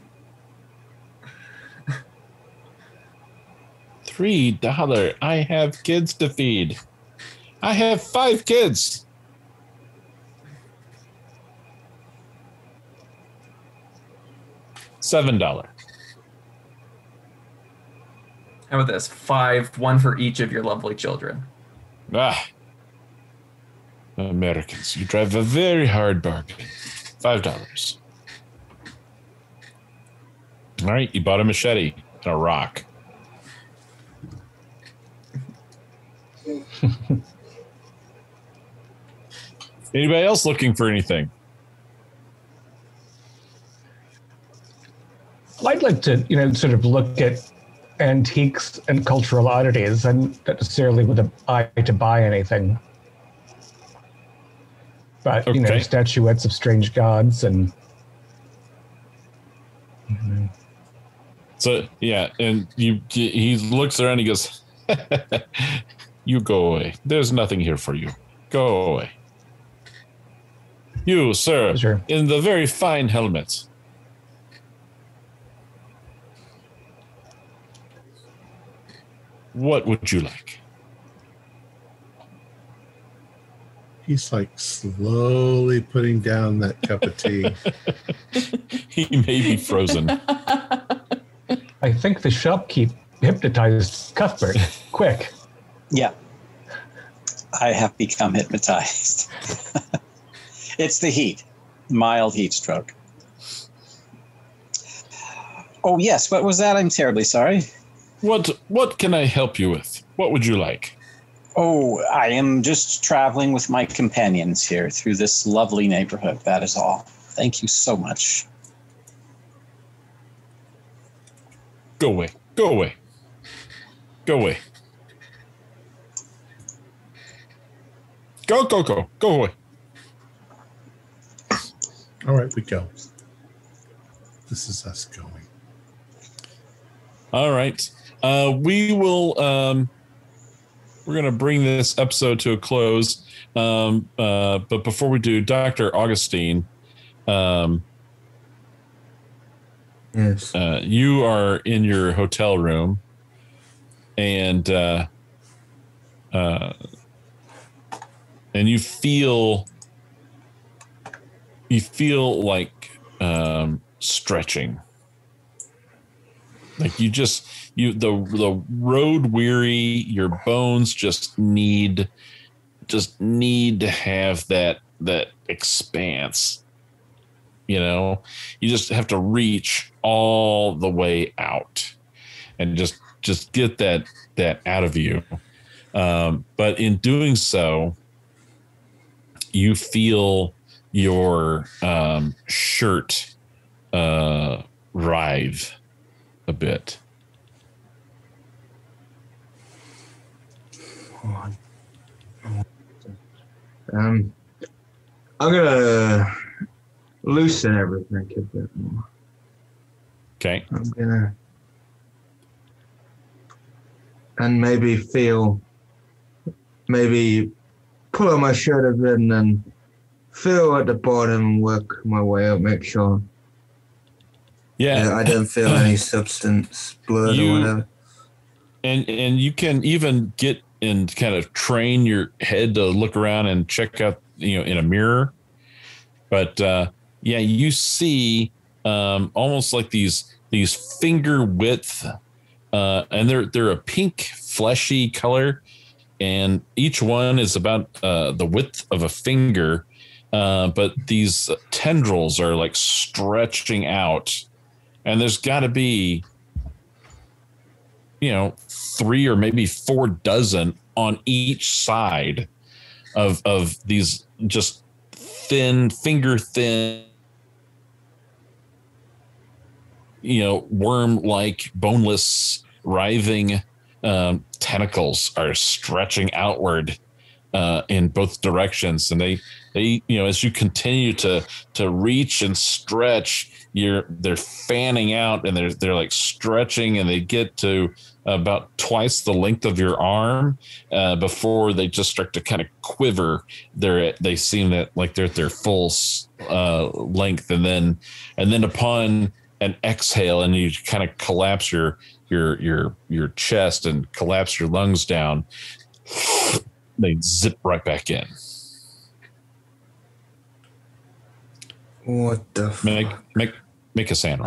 $3. I have kids to feed. I have 5 kids. $7. How about this? 5, one for each of your lovely children. Ah. Americans, you drive a very hard bargain. $5. All right, you bought a machete and a rock. Anybody else looking for anything? I'd like to, sort of look at antiques and cultural oddities, and not necessarily with an eye to buy anything. But, okay. Statuettes of strange gods and... So, yeah, and he looks around and he goes, you go away. There's nothing here for you. Go away. You, sir, sure. In the very fine helmet. What would you like? He's like slowly putting down that cup of tea. He may be frozen. I think the shopkeep hypnotized Cuthbert. Quick. Yeah. I have become hypnotized. It's the heat. Mild heat stroke. Oh, yes. What was that? I'm terribly sorry. What can I help you with? What would you like? Oh, I am just traveling with my companions here through this lovely neighborhood. That is all. Thank you so much. Go away. Go away. Go away. Go away. All right, we go. This is us going. All right. We will, we're going to bring this episode to a close. But before we do, Dr. Augustine, yes. You are in your hotel room, and you feel like stretching. Like the road weary, your bones just need to have that expanse. You know, you just have to reach all the way out and just get that out of you. But in doing so, you feel your shirt writhe a bit. I'm gonna loosen everything a bit more. Okay. I'm gonna and maybe feel, maybe pull on my shirt a bit and then feel at the bottom and work my way up, make sure. Yeah, I don't feel any substance, blood or whatever. And you can even get and kind of train your head to look around and check out, in a mirror. But yeah, you see almost like these finger width, and they're a pink fleshy color, and each one is about the width of a finger. But these tendrils are like stretching out, and there's got to be, 3 or maybe 4 dozen on each side of these just thin, worm-like, boneless, writhing tentacles are stretching outward in both directions, and they as you continue to reach and stretch, they're fanning out, and they're like stretching, and they get to about twice the length of your arm before they just start to kind of quiver. They seem that like they're at their full length, and then upon an exhale, and you kind of collapse your chest and collapse your lungs down. They zip right back in. What the fuck? Make a sand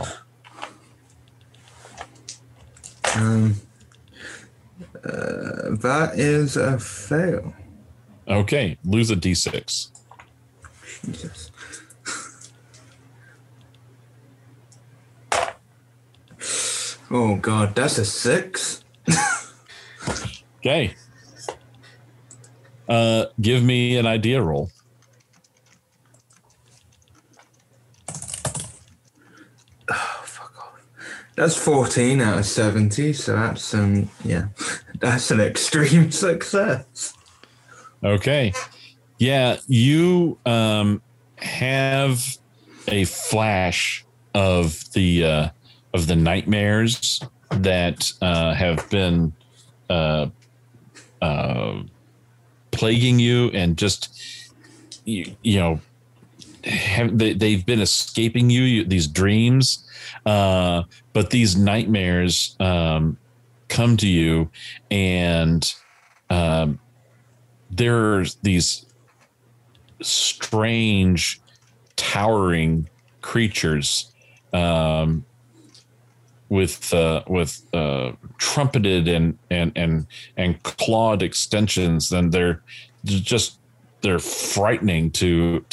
roll. That is a fail. Okay, lose a d6. Jesus. Oh God, that's a 6. Okay. Give me an idea roll. Oh, fuck off. That's 14 out of 70, so that's, that's an extreme success. Okay. Yeah, you have a flash of the nightmares that have been plaguing you, and just they've been escaping you, these dreams, but these nightmares come to you, and there are these strange towering creatures with trumpeted and clawed extensions, and they're frightening to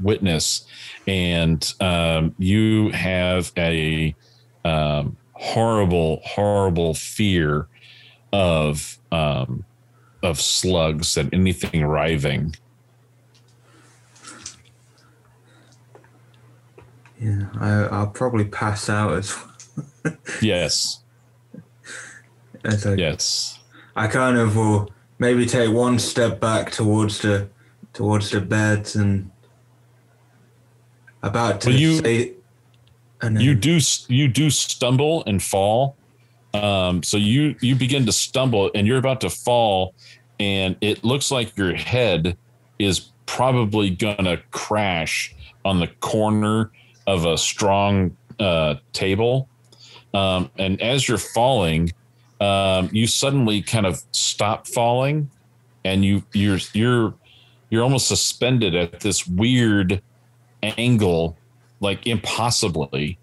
witness, and you have a horrible fear of slugs and anything writhing. Yeah, I'll probably pass out as well. Yes. Yes. I kind of will maybe take one step back towards the beds and about to say. You do stumble and fall. So you begin to stumble and you're about to fall, and it looks like your head is probably gonna crash on the corner of a strong table. And as you're falling, you suddenly kind of stop falling, and you're almost suspended at this weird angle, like impossibly.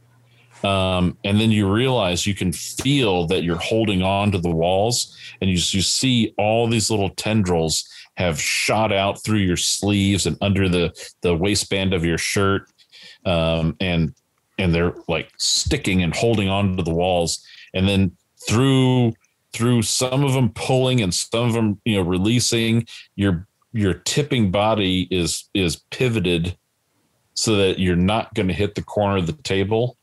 And then you realize you can feel that you're holding on to the walls, and you see all these little tendrils have shot out through your sleeves and under the waistband of your shirt. And they're like sticking and holding on to the walls. And then through some of them pulling and some of them, releasing, your tipping body is pivoted so that you're not going to hit the corner of the table.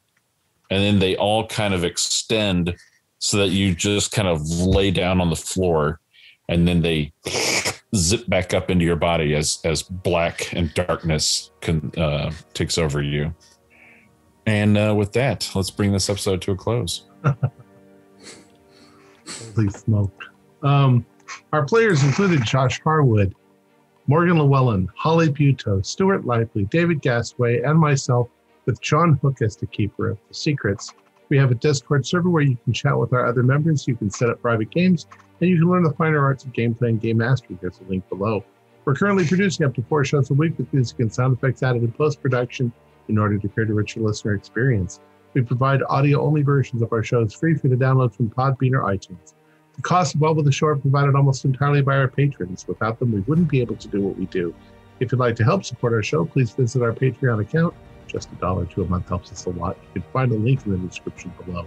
And then they all kind of extend so that you just kind of lay down on the floor, and then they zip back up into your body as black and darkness takes over you. And with that, let's bring this episode to a close. Holy smoke. Our players included Josh Harwood, Morgan Llewellyn, Holly Buto, Stuart Lively, David Gastway, and myself, with John Hook as the keeper of the secrets. We have a Discord server where you can chat with our other members, you can set up private games, and you can learn the finer arts of gameplay and game mastery. There's a link below. We're currently producing up to 4 shows a week with music and sound effects added in post-production in order to create a richer listener experience. We provide audio-only versions of our shows free for you to download from Podbean or iTunes. The costs involved with the show are provided almost entirely by our patrons. Without them, we wouldn't be able to do what we do. If you'd like to help support our show, please visit our Patreon account. Just $1 to a month helps us a lot. You can find a link in the description below.